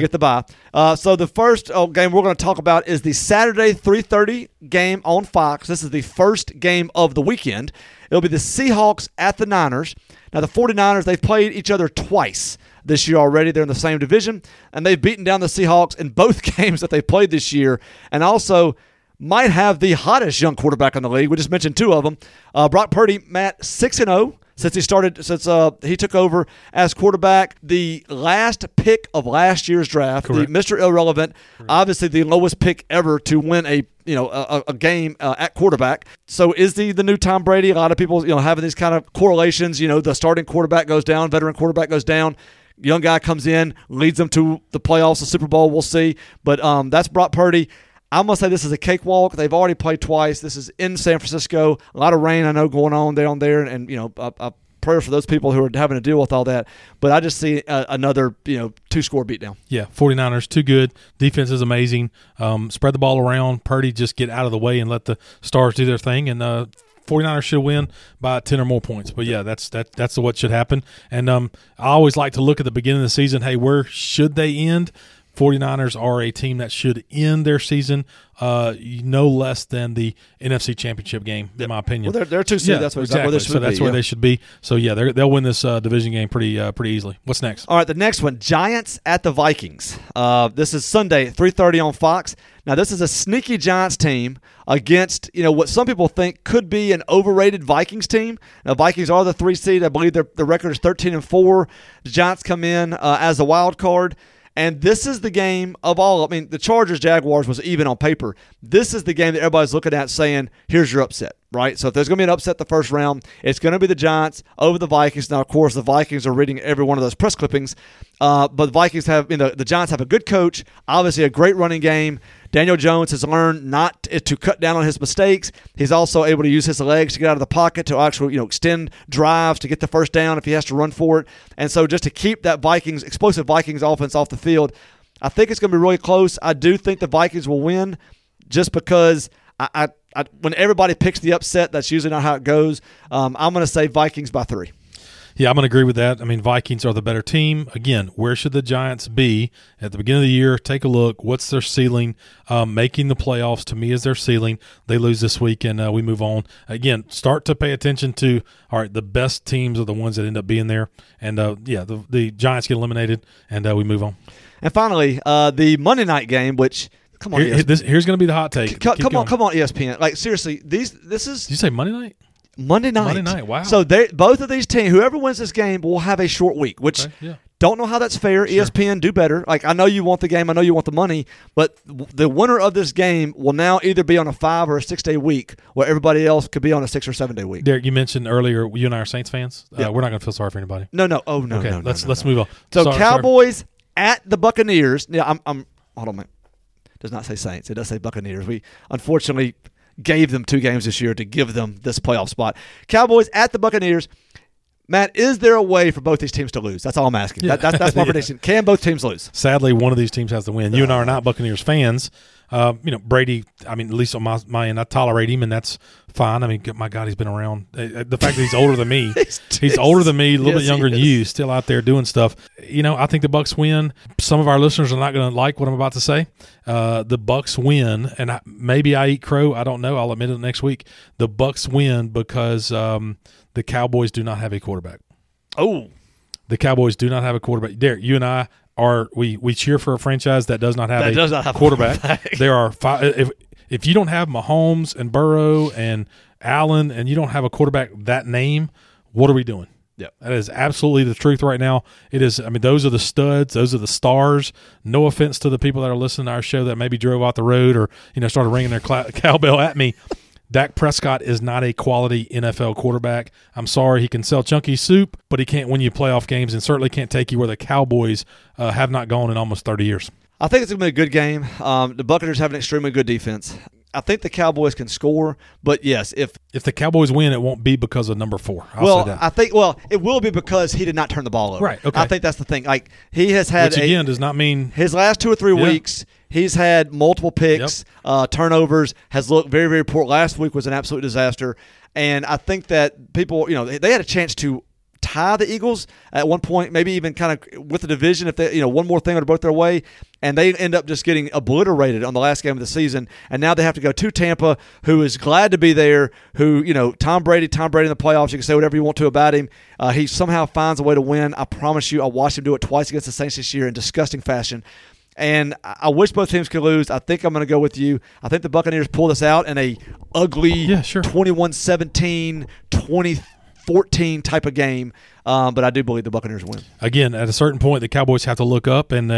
get the bye. So the first game we're going to talk about is the Saturday 3:30 game on Fox. This is the first game of the weekend. It'll be the Seahawks at the Niners. Now the 49ers, they've played each other twice this year already. They're in the same division, and they've beaten down the Seahawks in both games that they played this year, and also might have the hottest young quarterback in the league. We just mentioned 2 of them. Brock Purdy, Matt, 6-0. Since he took over as quarterback, the last pick of last year's draft, correct. The Mr. Irrelevant, correct. Obviously the lowest pick ever to win a game at quarterback. So is the new Tom Brady? A lot of people having these kind of correlations. The starting quarterback goes down, veteran quarterback goes down. Young guy comes in, leads them to the playoffs, the Super Bowl. We'll see, but that's Brock Purdy. I'm going to say this is a cakewalk. They've already played twice. This is in San Francisco. A lot of rain, I know, going on down there, and a prayer for those people who are having to deal with all that. But I just see another 2-score beatdown. Yeah, 49ers, too good. Defense is amazing. Spread the ball around. Purdy just get out of the way and let the stars do their thing. And 49ers should win by 10 or more points. But, yeah, that's what should happen. And I always like to look at the beginning of the season, hey, where should they end? 49ers are a team that should end their season no less than the NFC Championship game, in my opinion. Well, they're 2 seed. Yeah, that's exactly where they should be. So that's where they should be. So, yeah, they'll win this division game pretty easily. What's next? All right, the next one, Giants at the Vikings. This is Sunday, 3:30 on Fox. Now, this is a sneaky Giants team against, what some people think could be an overrated Vikings team. Now, Vikings are the 3 seed. I believe their record is 13-4. The Giants come in as a wild card. And this is the game of all – I mean, the Chargers-Jaguars was even on paper. This is the game that everybody's looking at saying, here's your upset. right? So if there's going to be an upset the first round, it's going to be the Giants over the Vikings. Now, of course, the Vikings are reading every one of those press clippings. But the Vikings have, you know, the Giants have a good coach, obviously a great running game. Daniel Jones has learned not to cut down on his mistakes. He's also able to use his legs to get out of the pocket to actually, you know, extend drives to get the first down if he has to run for it. And so just to keep that Vikings, explosive Vikings offense off the field, I think it's going to be really close. I do think the Vikings will win just because I when everybody picks the upset, that's usually not how it goes. I'm going to say Vikings by 3. Yeah, I'm going to agree with that. I mean, Vikings are the better team. Again, where should the Giants be at the beginning of the year? Take a look. What's their ceiling? Making the playoffs, to me, is their ceiling. They lose this week, and we move on. Again, start to pay attention to, all right, the best teams are the ones that end up being there. And, yeah, the Giants get eliminated, and we move on. And finally, the Monday night game, which – come on, here's going to be the hot take. Come on, ESPN. Like, seriously, this is – did you say Monday night? Monday night, wow. So both of these teams, whoever wins this game, will have a short week, which don't know how that's fair. Sure. ESPN, do better. Like, I know you want the game. I know you want the money. But the winner of this game will now either be on a 5- or a 6-day week where everybody else could be on a 6- or 7-day week. Derek, you mentioned earlier you and I are Saints fans. Yeah. We're not going to feel sorry for anybody. No. Oh, no, okay, no, no let's move on. So, Cowboys at the Buccaneers. Yeah, I'm hold on a minute. It does not say Saints. It does say Buccaneers. We, unfortunately, gave them 2 games this year to give them this playoff spot. Cowboys at the Buccaneers. Matt, is there a way for both these teams to lose? That's all I'm asking. Yeah. That's my prediction. Can both teams lose? Sadly, one of these teams has to win. You and I are not Buccaneers fans. You know, Brady, I mean, at least on my end, I tolerate him, and that's fine. I mean, my God, he's been around. The fact that he's older than me. He's older than me, a little bit younger than you, still out there doing stuff. You know, I think the Bucs win. Some of our listeners are not going to like what I'm about to say. The Bucs win, and maybe I eat crow. I don't know. I'll admit it next week. The Bucs win because the Cowboys do not have a quarterback. Oh. The Cowboys do not have a quarterback. Derek, you and I – We cheer for a franchise that does not have a quarterback. There are 5. If you don't have Mahomes and Burrow and Allen and you don't have a quarterback that name, what are we doing? Yeah, that is absolutely the truth right now. It is. I mean, those are the studs. Those are the stars. No offense to the people that are listening to our show that maybe drove out the road or started ringing their cowbell at me. Dak Prescott is not a quality NFL quarterback. I'm sorry. He can sell chunky soup, but he can't win you playoff games and certainly can't take you where the Cowboys have not gone in almost 30 years. I think it's going to be a good game. The Buccaneers have an extremely good defense. I think the Cowboys can score, but yes, if the Cowboys win, it won't be because of number 4. Say that. I think it will be because he did not turn the ball over. Right. Okay. I think that's the thing. Like he has had, which again does not mean his last 2 or 3 weeks. He's had multiple picks, turnovers. Has looked very, very poor. Last week was an absolute disaster, and I think that people, they had a chance to tie the Eagles at one point, maybe even kind of with the division if they, one more thing would have broke their way, and they end up just getting obliterated on the last game of the season, and now they have to go to Tampa, who is glad to be there, who, Tom Brady in the playoffs, you can say whatever you want to about him. He somehow finds a way to win. I promise you, I watched him do it twice against the Saints this year in disgusting fashion. And I wish both teams could lose. I think I'm going to go with you. I think the Buccaneers pull this out in a ugly 21-17, 20-14 type of game. But I do believe the Buccaneers win. Again, at a certain point, the Cowboys have to look up, and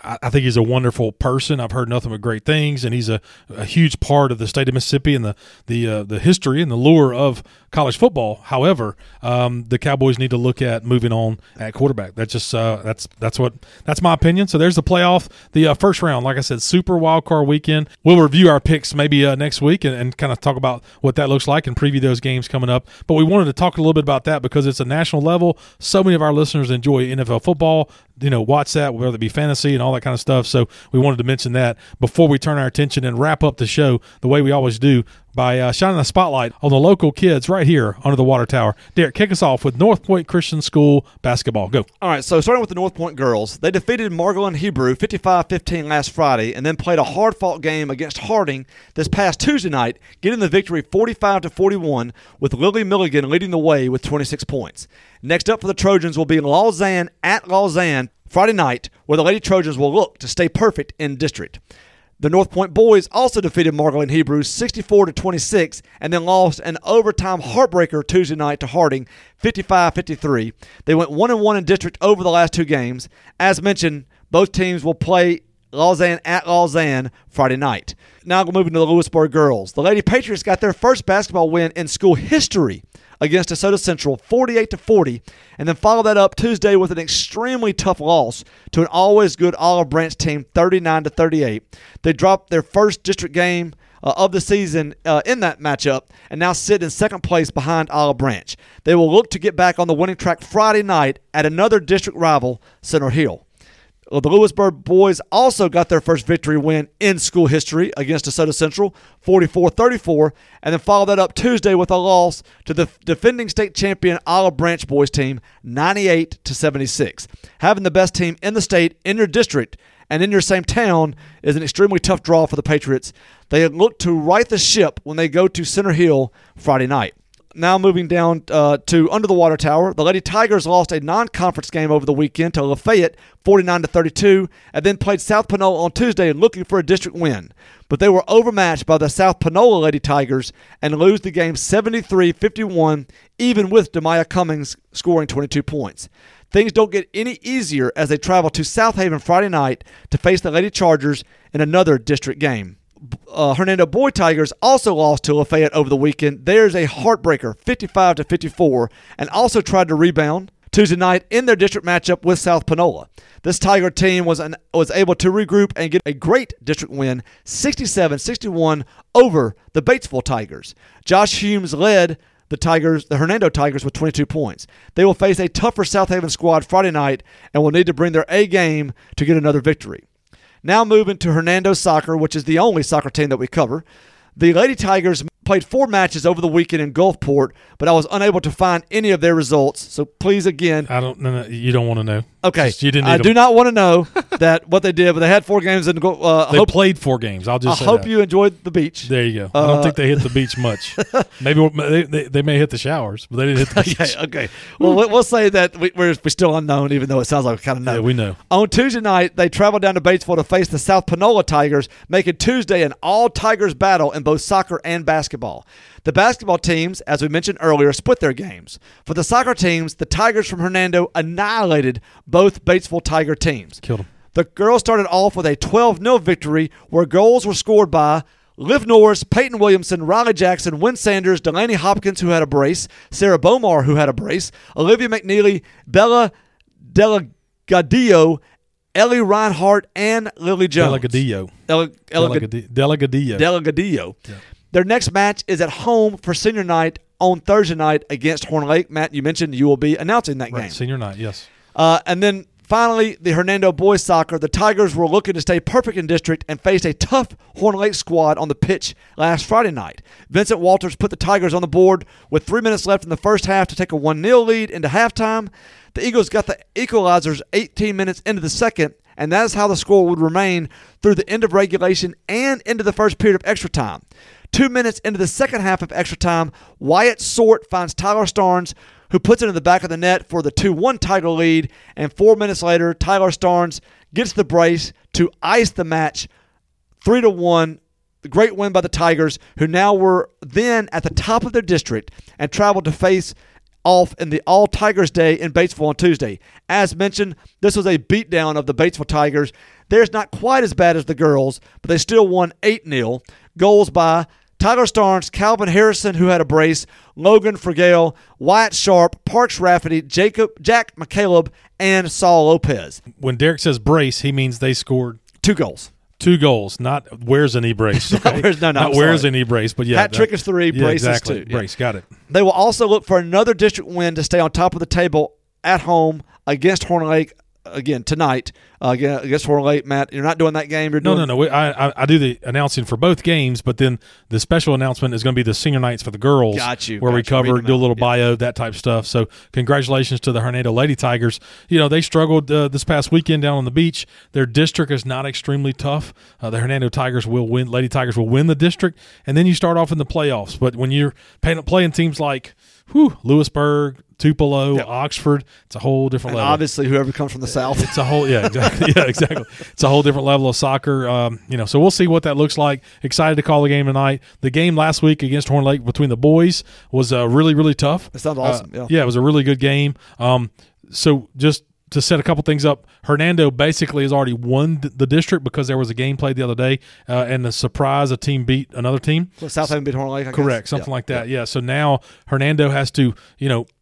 I think he's a wonderful person. I've heard nothing but great things, and he's a huge part of the state of Mississippi and the history and the lure of college football. However, the Cowboys need to look at moving on at quarterback. That's just that's my opinion. So there's the playoff, the first round. Like I said, super wild card weekend. We'll review our picks maybe next week and kind of talk about what that looks like and preview those games coming up. But we wanted to talk a little bit about that because it's a national level. So many of our listeners enjoy NFL football, watch that, whether it be fantasy and all that kind of stuff. So we wanted to mention that before we turn our attention and wrap up the show the way we always do by shining a spotlight on the local kids right here under the water tower. Derek, kick us off with North Point Christian School basketball. Go. All right, so starting with the North Point girls, they defeated Margolan Hebrew 55-15 last Friday and then played a hard-fought game against Harding this past Tuesday night, getting the victory 45-41 with Lily Milligan leading the way with 26 points. Next up for the Trojans will be Lausanne at Lausanne Friday night, where the Lady Trojans will look to stay perfect in district. The North Point boys also defeated Margolan Hebrew 64-26 and then lost an overtime heartbreaker Tuesday night to Harding 55-53. They went 1-1 in district over the last 2 games. As mentioned, both teams will play Lausanne at Lausanne Friday night. Now we're moving to the Lewisburg girls. The Lady Patriots got their first basketball win in school history against DeSoto Central, 48-40, and then followed that up Tuesday with an extremely tough loss to an always good Olive Branch team, 39-38. They dropped their first district game of the season in that matchup and now sit in second place behind Olive Branch. They will look to get back on the winning track Friday night at another district rival, Center Hill. The Lewisburg boys also got their first victory win in school history against DeSoto Central, 44-34, and then followed that up Tuesday with a loss to the defending state champion Olive Branch boys team, 98-76. Having the best team in the state, in your district, and in your same town is an extremely tough draw for the Patriots. They look to right the ship when they go to Center Hill Friday night. Now moving down to Under the Water Tower, the Lady Tigers lost a non-conference game over the weekend to Lafayette, 49-32, and then played South Panola on Tuesday looking for a district win. But they were overmatched by the South Panola Lady Tigers and lose the game 73-51, even with Demaya Cummings scoring 22 points. Things don't get any easier as they travel to South Haven Friday night to face the Lady Chargers in another district game. Hernando Boy Tigers also lost to Lafayette over the weekend. There's a heartbreaker, 55-54, and also tried to rebound Tuesday night in their district matchup with South Panola. This Tiger team was able to regroup and get a great district win, 67-61, over the Batesville Tigers. Josh Humes led the Hernando Tigers with 22 points. They will face a tougher South Haven squad Friday night and will need to bring their A game to get another victory. Now moving to Hernando Soccer, which is the only soccer team that we cover. The Lady Tigers played four matches over the weekend in Gulfport, but I was unable to find any of their results. So please, again, you don't want to know. Okay, just, you didn't. I do not want to know that what they did, but they had four games in Gulfport. Played four games. I hope you enjoyed the beach. There you go. I don't think they hit the beach much. Maybe they may hit the showers, but they didn't hit the beach. Okay. Well, we'll say that we're still unknown, even though it sounds like we kind of know. Yeah, we know. On Tuesday night, they traveled down to Batesville to face the South Panola Tigers, making Tuesday an all Tigers battle in both soccer and basketball. The basketball teams, as we mentioned earlier, split their games. For the soccer teams, the Tigers from Hernando annihilated both Batesville Tiger teams. Killed them. The girls started off with a 12-0 victory where goals were scored by Liv Norris, Peyton Williamson, Riley Jackson, Wynn Sanders, Delaney Hopkins, who had a brace, Sarah Bomar, who had a brace, Olivia McNeely, Bella Delgadillo, Ellie Reinhardt, and Lily Jones. Delgadillo. Yeah. Their next match is at home for senior night on Thursday night against Horn Lake. Matt, you mentioned you will be announcing that game. Senior night, yes. And then finally, the Hernando boys soccer. The Tigers were looking to stay perfect in district and faced a tough Horn Lake squad on the pitch last Friday night. Vincent Walters put the Tigers on the board with 3 minutes left in the first half to take a 1-0 lead into halftime. The Eagles got the equalizers 18 minutes into the second, and that is how the score would remain through the end of regulation and into the first period of extra time. 2 minutes into the second half of extra time, Wyatt Sort finds Tyler Starnes, who puts it in the back of the net for the 2-1 Tiger lead. And 4 minutes later, Tyler Starnes gets the brace to ice the match 3-1. Great win by the Tigers, who now were then at the top of their district and traveled to face off in the All Tigers Day in Batesville on Tuesday. As mentioned, this was a beatdown of the Batesville Tigers. Theirs not quite as bad as the girls, but they still won 8-0. Goals by Tyler Starnes, Calvin Harrison, who had a brace, Logan Fregale, Wyatt Sharp, Parks Rafferty, Jack McCaleb, and Saul Lopez. When Derek says brace, he means they scored two goals, not where's an e-brace. Okay? But yeah. Hat-trick is three, braces exactly. Two. Yeah. Brace, got it. They will also look for another district win to stay on top of the table at home against Horn Lake again tonight. Against Horn Lake, Matt, you're not doing that game. No. I do the announcing for both games, but then the special announcement is going to be the senior nights for the girls. Where we cover, do a little bio, that type of stuff. So congratulations to the Hernando Lady Tigers. You know, they struggled this past weekend down on the beach. Their district is not extremely tough. The Hernando Tigers will win. Lady Tigers will win the district, and then you start off in the playoffs. But when you're playing teams like Lewisburg, Tupelo, Oxford, it's a whole different level. Obviously, whoever comes from the South. It's a whole – exactly. It's a whole different level of soccer. So we'll see what that looks like. Excited to call the game tonight. The game last week against Horn Lake between the boys was really, really tough. That sounds awesome. Yeah, it was a really good game. So just – to set a couple things up, Hernando basically has already won the district because there was a game played the other day, and the surprise, a team beat another team. Well, South Haven beat Horn Lake, I guess. Correct, something like that, yeah. So now Hernando has to,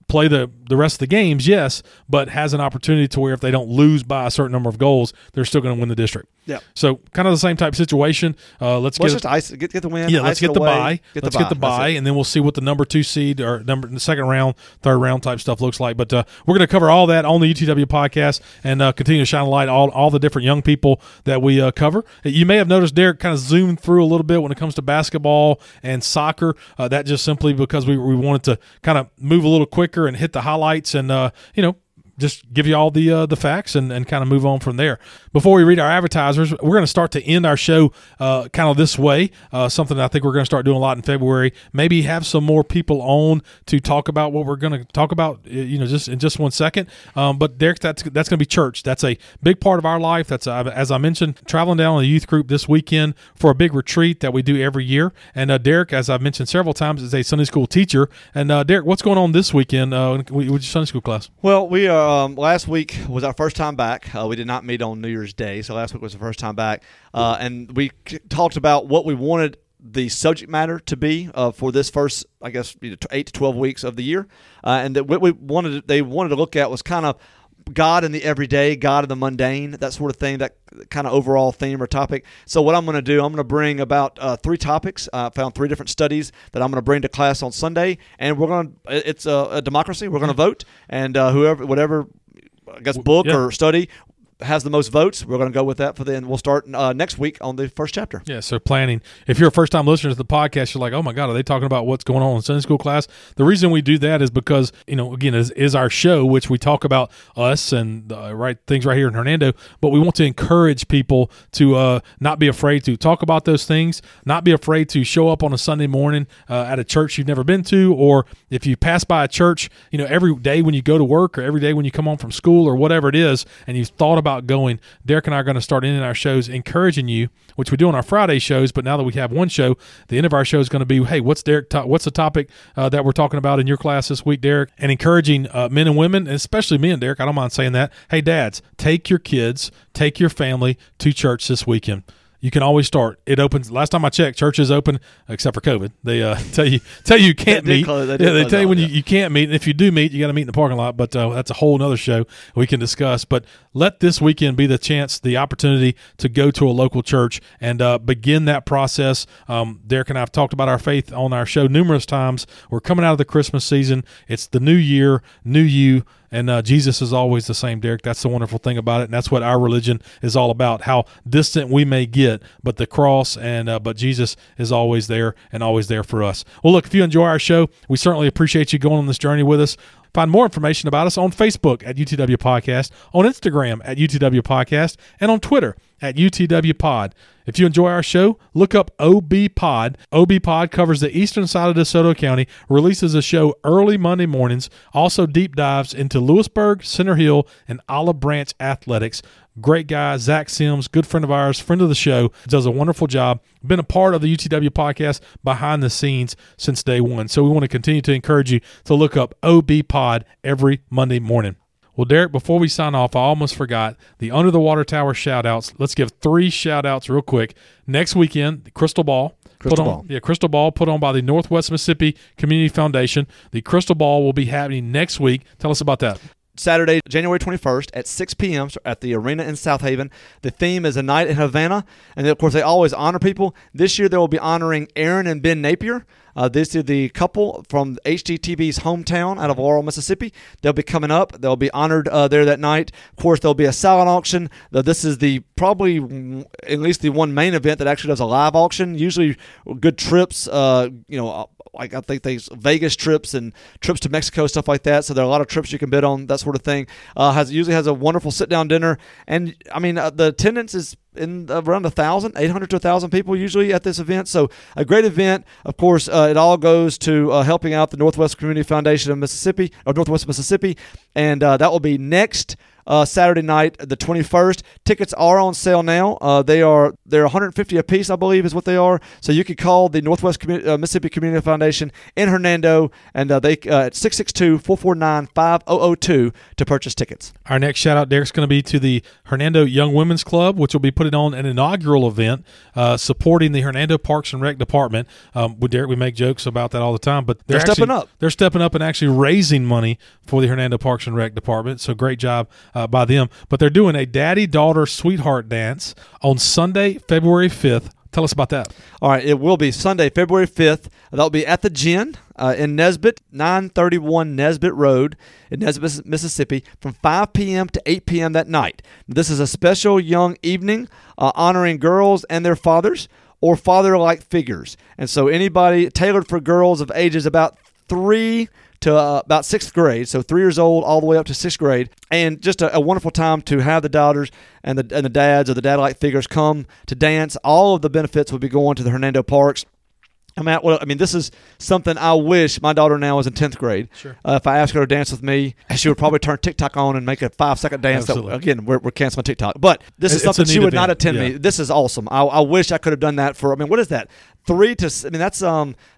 play the rest of the games, yes, but has an opportunity to where if they don't lose by a certain number of goals, they're still going to win the district. Yeah. So kind of the same type of situation. Let's get the win. Yeah, let's get the bye. Let's get the bye, and then we'll see what the number 2 seed or the second round, third round type stuff looks like. But we're going to cover all that on the UTW podcast and continue to shine a light on all the different young people that we cover. You may have noticed Derek kind of zoomed through a little bit when it comes to basketball and soccer. That just simply because we wanted to kind of move a little quicker and hit the highlights and, just give you all the facts and kind of move on from there. Before we read our advertisers, we're going to start to end our show kind of this way, something that I think we're going to start doing a lot in February. Maybe have some more people on to talk about what we're going to talk about, just in just 1 second. But Derek, that's going to be church. That's a big part of our life. That's, as I mentioned, traveling down on the youth group this weekend for a big retreat that we do every year. And Derek, as I've mentioned several times, is a Sunday school teacher. And Derek, what's going on this weekend with your Sunday school class? Well, we are. Last week was our first time back. We did not meet on New Year's Day, so last week was the first time back. And we talked about what we wanted the subject matter to be for this first, 8 to 12 weeks of the year. And that what they wanted to look at was kind of God in the everyday, God in the mundane, that sort of thing, that kind of overall theme or topic. So what I'm going to do, I'm going to bring about three topics. I found three different studies that I'm going to bring to class on Sunday, and it's a democracy. We're going to vote, and whatever book or study has the most votes, we're going to go with that for then. We'll start next week on the first chapter. Yeah, so planning. If you're a first-time listener to the podcast, you're like, oh, my God, are they talking about what's going on in Sunday school class? The reason we do that is because, again, is our show, which we talk about us and things right here in Hernando, but we want to encourage people to not be afraid to talk about those things, not be afraid to show up on a Sunday morning at a church you've never been to, or if you pass by a church, every day when you go to work or every day when you come home from school or whatever it is, and you've thought about going, Derek and I are going to start ending our shows encouraging you, which we do on our Friday shows, but now that we have one show, the end of our show is going to be, hey, what's the topic that we're talking about in your class this week, Derek? And encouraging men and women, especially men, Derek, I don't mind saying that. Hey, dads, take your kids, take your family to church this weekend. You can always start. It opens. Last time I checked, church is open except for COVID. They tell you can't meet. They tell you when you can't meet, and if you do meet, you got to meet in the parking lot. But that's a whole other show we can discuss. But let this weekend be the chance, the opportunity to go to a local church and begin that process. Derek and I have talked about our faith on our show numerous times. We're coming out of the Christmas season. It's the new year, new you. And Jesus is always the same, Derek. That's the wonderful thing about it, and that's what our religion is all about, how distant we may get, but the cross and but Jesus is always there and always there for us. Well, look, if you enjoy our show, we certainly appreciate you going on this journey with us. Find more information about us on Facebook at UTW Podcast, on Instagram at UTW Podcast, and on Twitter at UTW Pod. If you enjoy our show, look up OB Pod. OB Pod covers the eastern side of DeSoto County, releases a show early Monday mornings, also deep dives into Lewisburg, Center Hill, and Olive Branch athletics. Great guy, Zach Sims, good friend of ours, friend of the show, does a wonderful job. Been a part of the UTW podcast behind the scenes since day one. So we want to continue to encourage you to look up OB Pod every Monday morning. Well, Derek, before we sign off, I almost forgot the Under the Water Tower shout-outs. Let's give three shout-outs real quick. Next weekend, the Crystal Ball. Crystal Ball put on by the Northwest Mississippi Community Foundation. The Crystal Ball will be happening next week. Tell us about that. Saturday, January 21st at 6 p.m. at the arena in South Haven. The theme is A Night in Havana, and of course they always honor people. This year they will be honoring Aaron and Ben Napier. This is the couple from HGTV's hometown out of Laurel, Mississippi. They'll be coming up. They'll be honored there that night. Of course, there'll be a silent auction. This is at least the one main event that actually does a live auction. Usually good trips, I think these Vegas trips and trips to Mexico, stuff like that. So there are a lot of trips you can bid on, that sort of thing. Usually has a wonderful sit-down dinner. And, the attendance is in around 1,000, 800 to 1,000 people usually at this event. So a great event. Of course, it all goes to helping out the Northwest Community Foundation of Mississippi, or Northwest Mississippi. And that will be next Saturday night, the 21st. Tickets are on sale now. They're $150 a piece, I believe, is what they are. So you can call the Northwest Mississippi Community Foundation in Hernando, and they at 662-449-5002 to purchase tickets. Our next shout out, Derek's going to be to the Hernando Young Women's Club, which will be putting on an inaugural event supporting the Hernando Parks and Rec Department. With Derek, we make jokes about that all the time, but they're actually, stepping up. They're stepping up and actually raising money for the Hernando Parks and Rec Department. So great job by them. But they're doing a daddy-daughter sweetheart dance on Sunday, February 5th. Tell us about that. All right, it will be Sunday, February 5th. That'll be at the Gin in Nesbitt, 931 Nesbitt Road in Nesbitt, Mississippi, from 5 p.m. to 8 p.m. that night. This is a special young evening honoring girls and their fathers or father-like figures. And so anybody tailored for girls of ages about 3 to about 6th grade, so 3 years old all the way up to 6th grade, and just a wonderful time to have the daughters and the dads or the dad-like figures come to dance. All of the benefits will be going to the Hernando Parks. This is something I wish. My daughter now is in 10th grade. Sure. If I asked her to dance with me, she would probably turn TikTok on and make a 5-second dance. That, again, we're canceling TikTok. But this is something she would not attend me. This is awesome. I wish I could have done that for, what is that? That's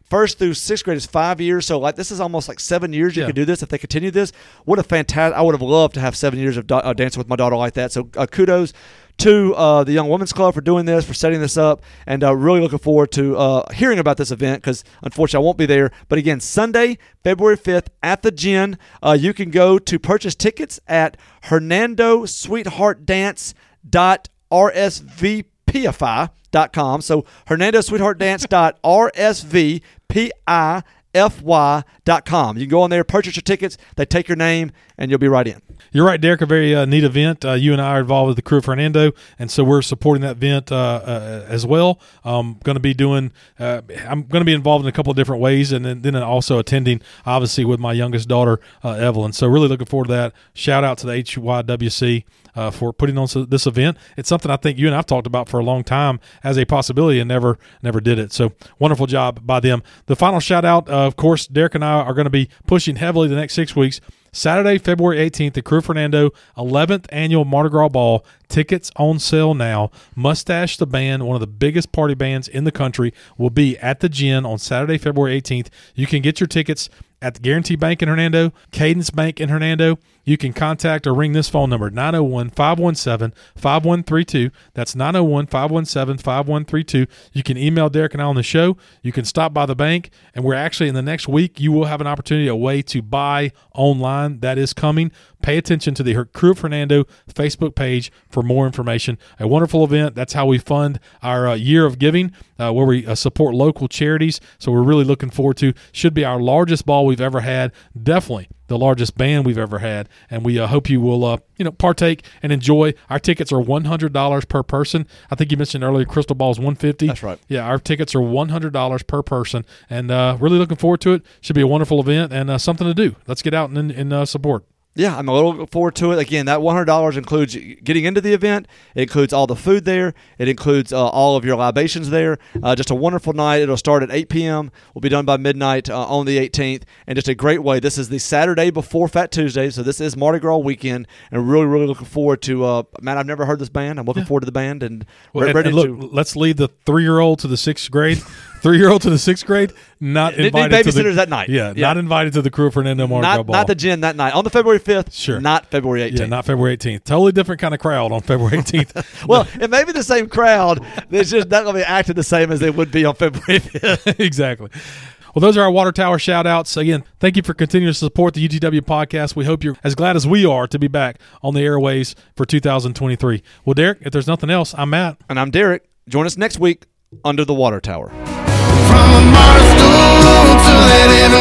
first through 6th grade is 5 years. So this is almost 7 years you could do this if they continue this. What a fantastic, I would have loved to have 7 years of dancing with my daughter like that. So kudos to the Young Women's Club for doing this, for setting this up, and really looking forward to hearing about this event because, unfortunately, I won't be there. But, again, Sunday, February 5th at the Gin. You can go to purchase tickets at hernandosweetheartdance.rsvpify.com. So, hernandosweetheartdance.rsvpify.com. You can go on there, purchase your tickets, they take your name, and you'll be right in. You're right, Derek, a very neat event. You and I are involved with the crew of Hernando, and so we're supporting that event as well. I'm going to be involved in a couple of different ways, and then also attending, obviously, with my youngest daughter, Evelyn. So really looking forward to that. Shout out to the HYWC for putting on this event. It's something I think you and I have talked about for a long time as a possibility and never did it. So wonderful job by them. The final shout out, of course, Derek and I are going to be pushing heavily the next 6 weeks. Saturday, February 18th, the Crew Fernando 11th Annual Mardi Gras Ball. Tickets on sale now. Mustache the Band, one of the biggest party bands in the country, will be at the Gin on Saturday, February 18th. You can get your tickets at the Guarantee Bank in Hernando, Cadence Bank in Hernando. You can contact or ring this phone number, 901-517-5132. That's 901-517-5132. You can email Derek and I on the show. You can stop by the bank, and we're actually in the next week, you will have an opportunity, a way to buy online. That is coming. Pay attention to the Crew of Hernando Facebook page for more information. A wonderful event. That's how we fund our year of giving, where we support local charities. So we're really looking forward to. Should be our largest ball we've ever had. Definitely the largest band we've ever had, and we hope you will partake and enjoy. Our tickets are $100 per person. I think you mentioned earlier Crystal Ball is $150. That's right. Yeah, our tickets are $100 per person, and really looking forward to it. Should be a wonderful event and something to do. Let's get out and support. Yeah, I'm a little looking forward to it. Again, that $100 includes getting into the event. It includes all the food there. It includes all of your libations there. Just a wonderful night. It'll start at 8 p.m. We'll be done by midnight on the 18th. And just a great way. This is the Saturday before Fat Tuesday, so this is Mardi Gras weekend. And really, really looking forward to man, I've never heard this band. I'm looking forward to the band. Let's leave the 3-year-old to the 6th grade. 3-year-old to the 6th grade, not invited to the – babysitters that night. Yeah, not invited to the Crew of Fernando Mardi Gras Ball. Not the Gin that night. On the February 5th, sure. Not February 18th. Yeah, not February 18th. Totally different kind of crowd on February 18th. Well, it may be the same crowd. It's just not going to be acted the same as they would be on February 5th. Exactly. Well, those are our Water Tower shout-outs. Again, thank you for continuing to support the UTW podcast. We hope you're as glad as we are to be back on the airways for 2023. Well, Derek, if there's nothing else, I'm Matt. And I'm Derek. Join us next week, Under the Water Tower. From a modern school to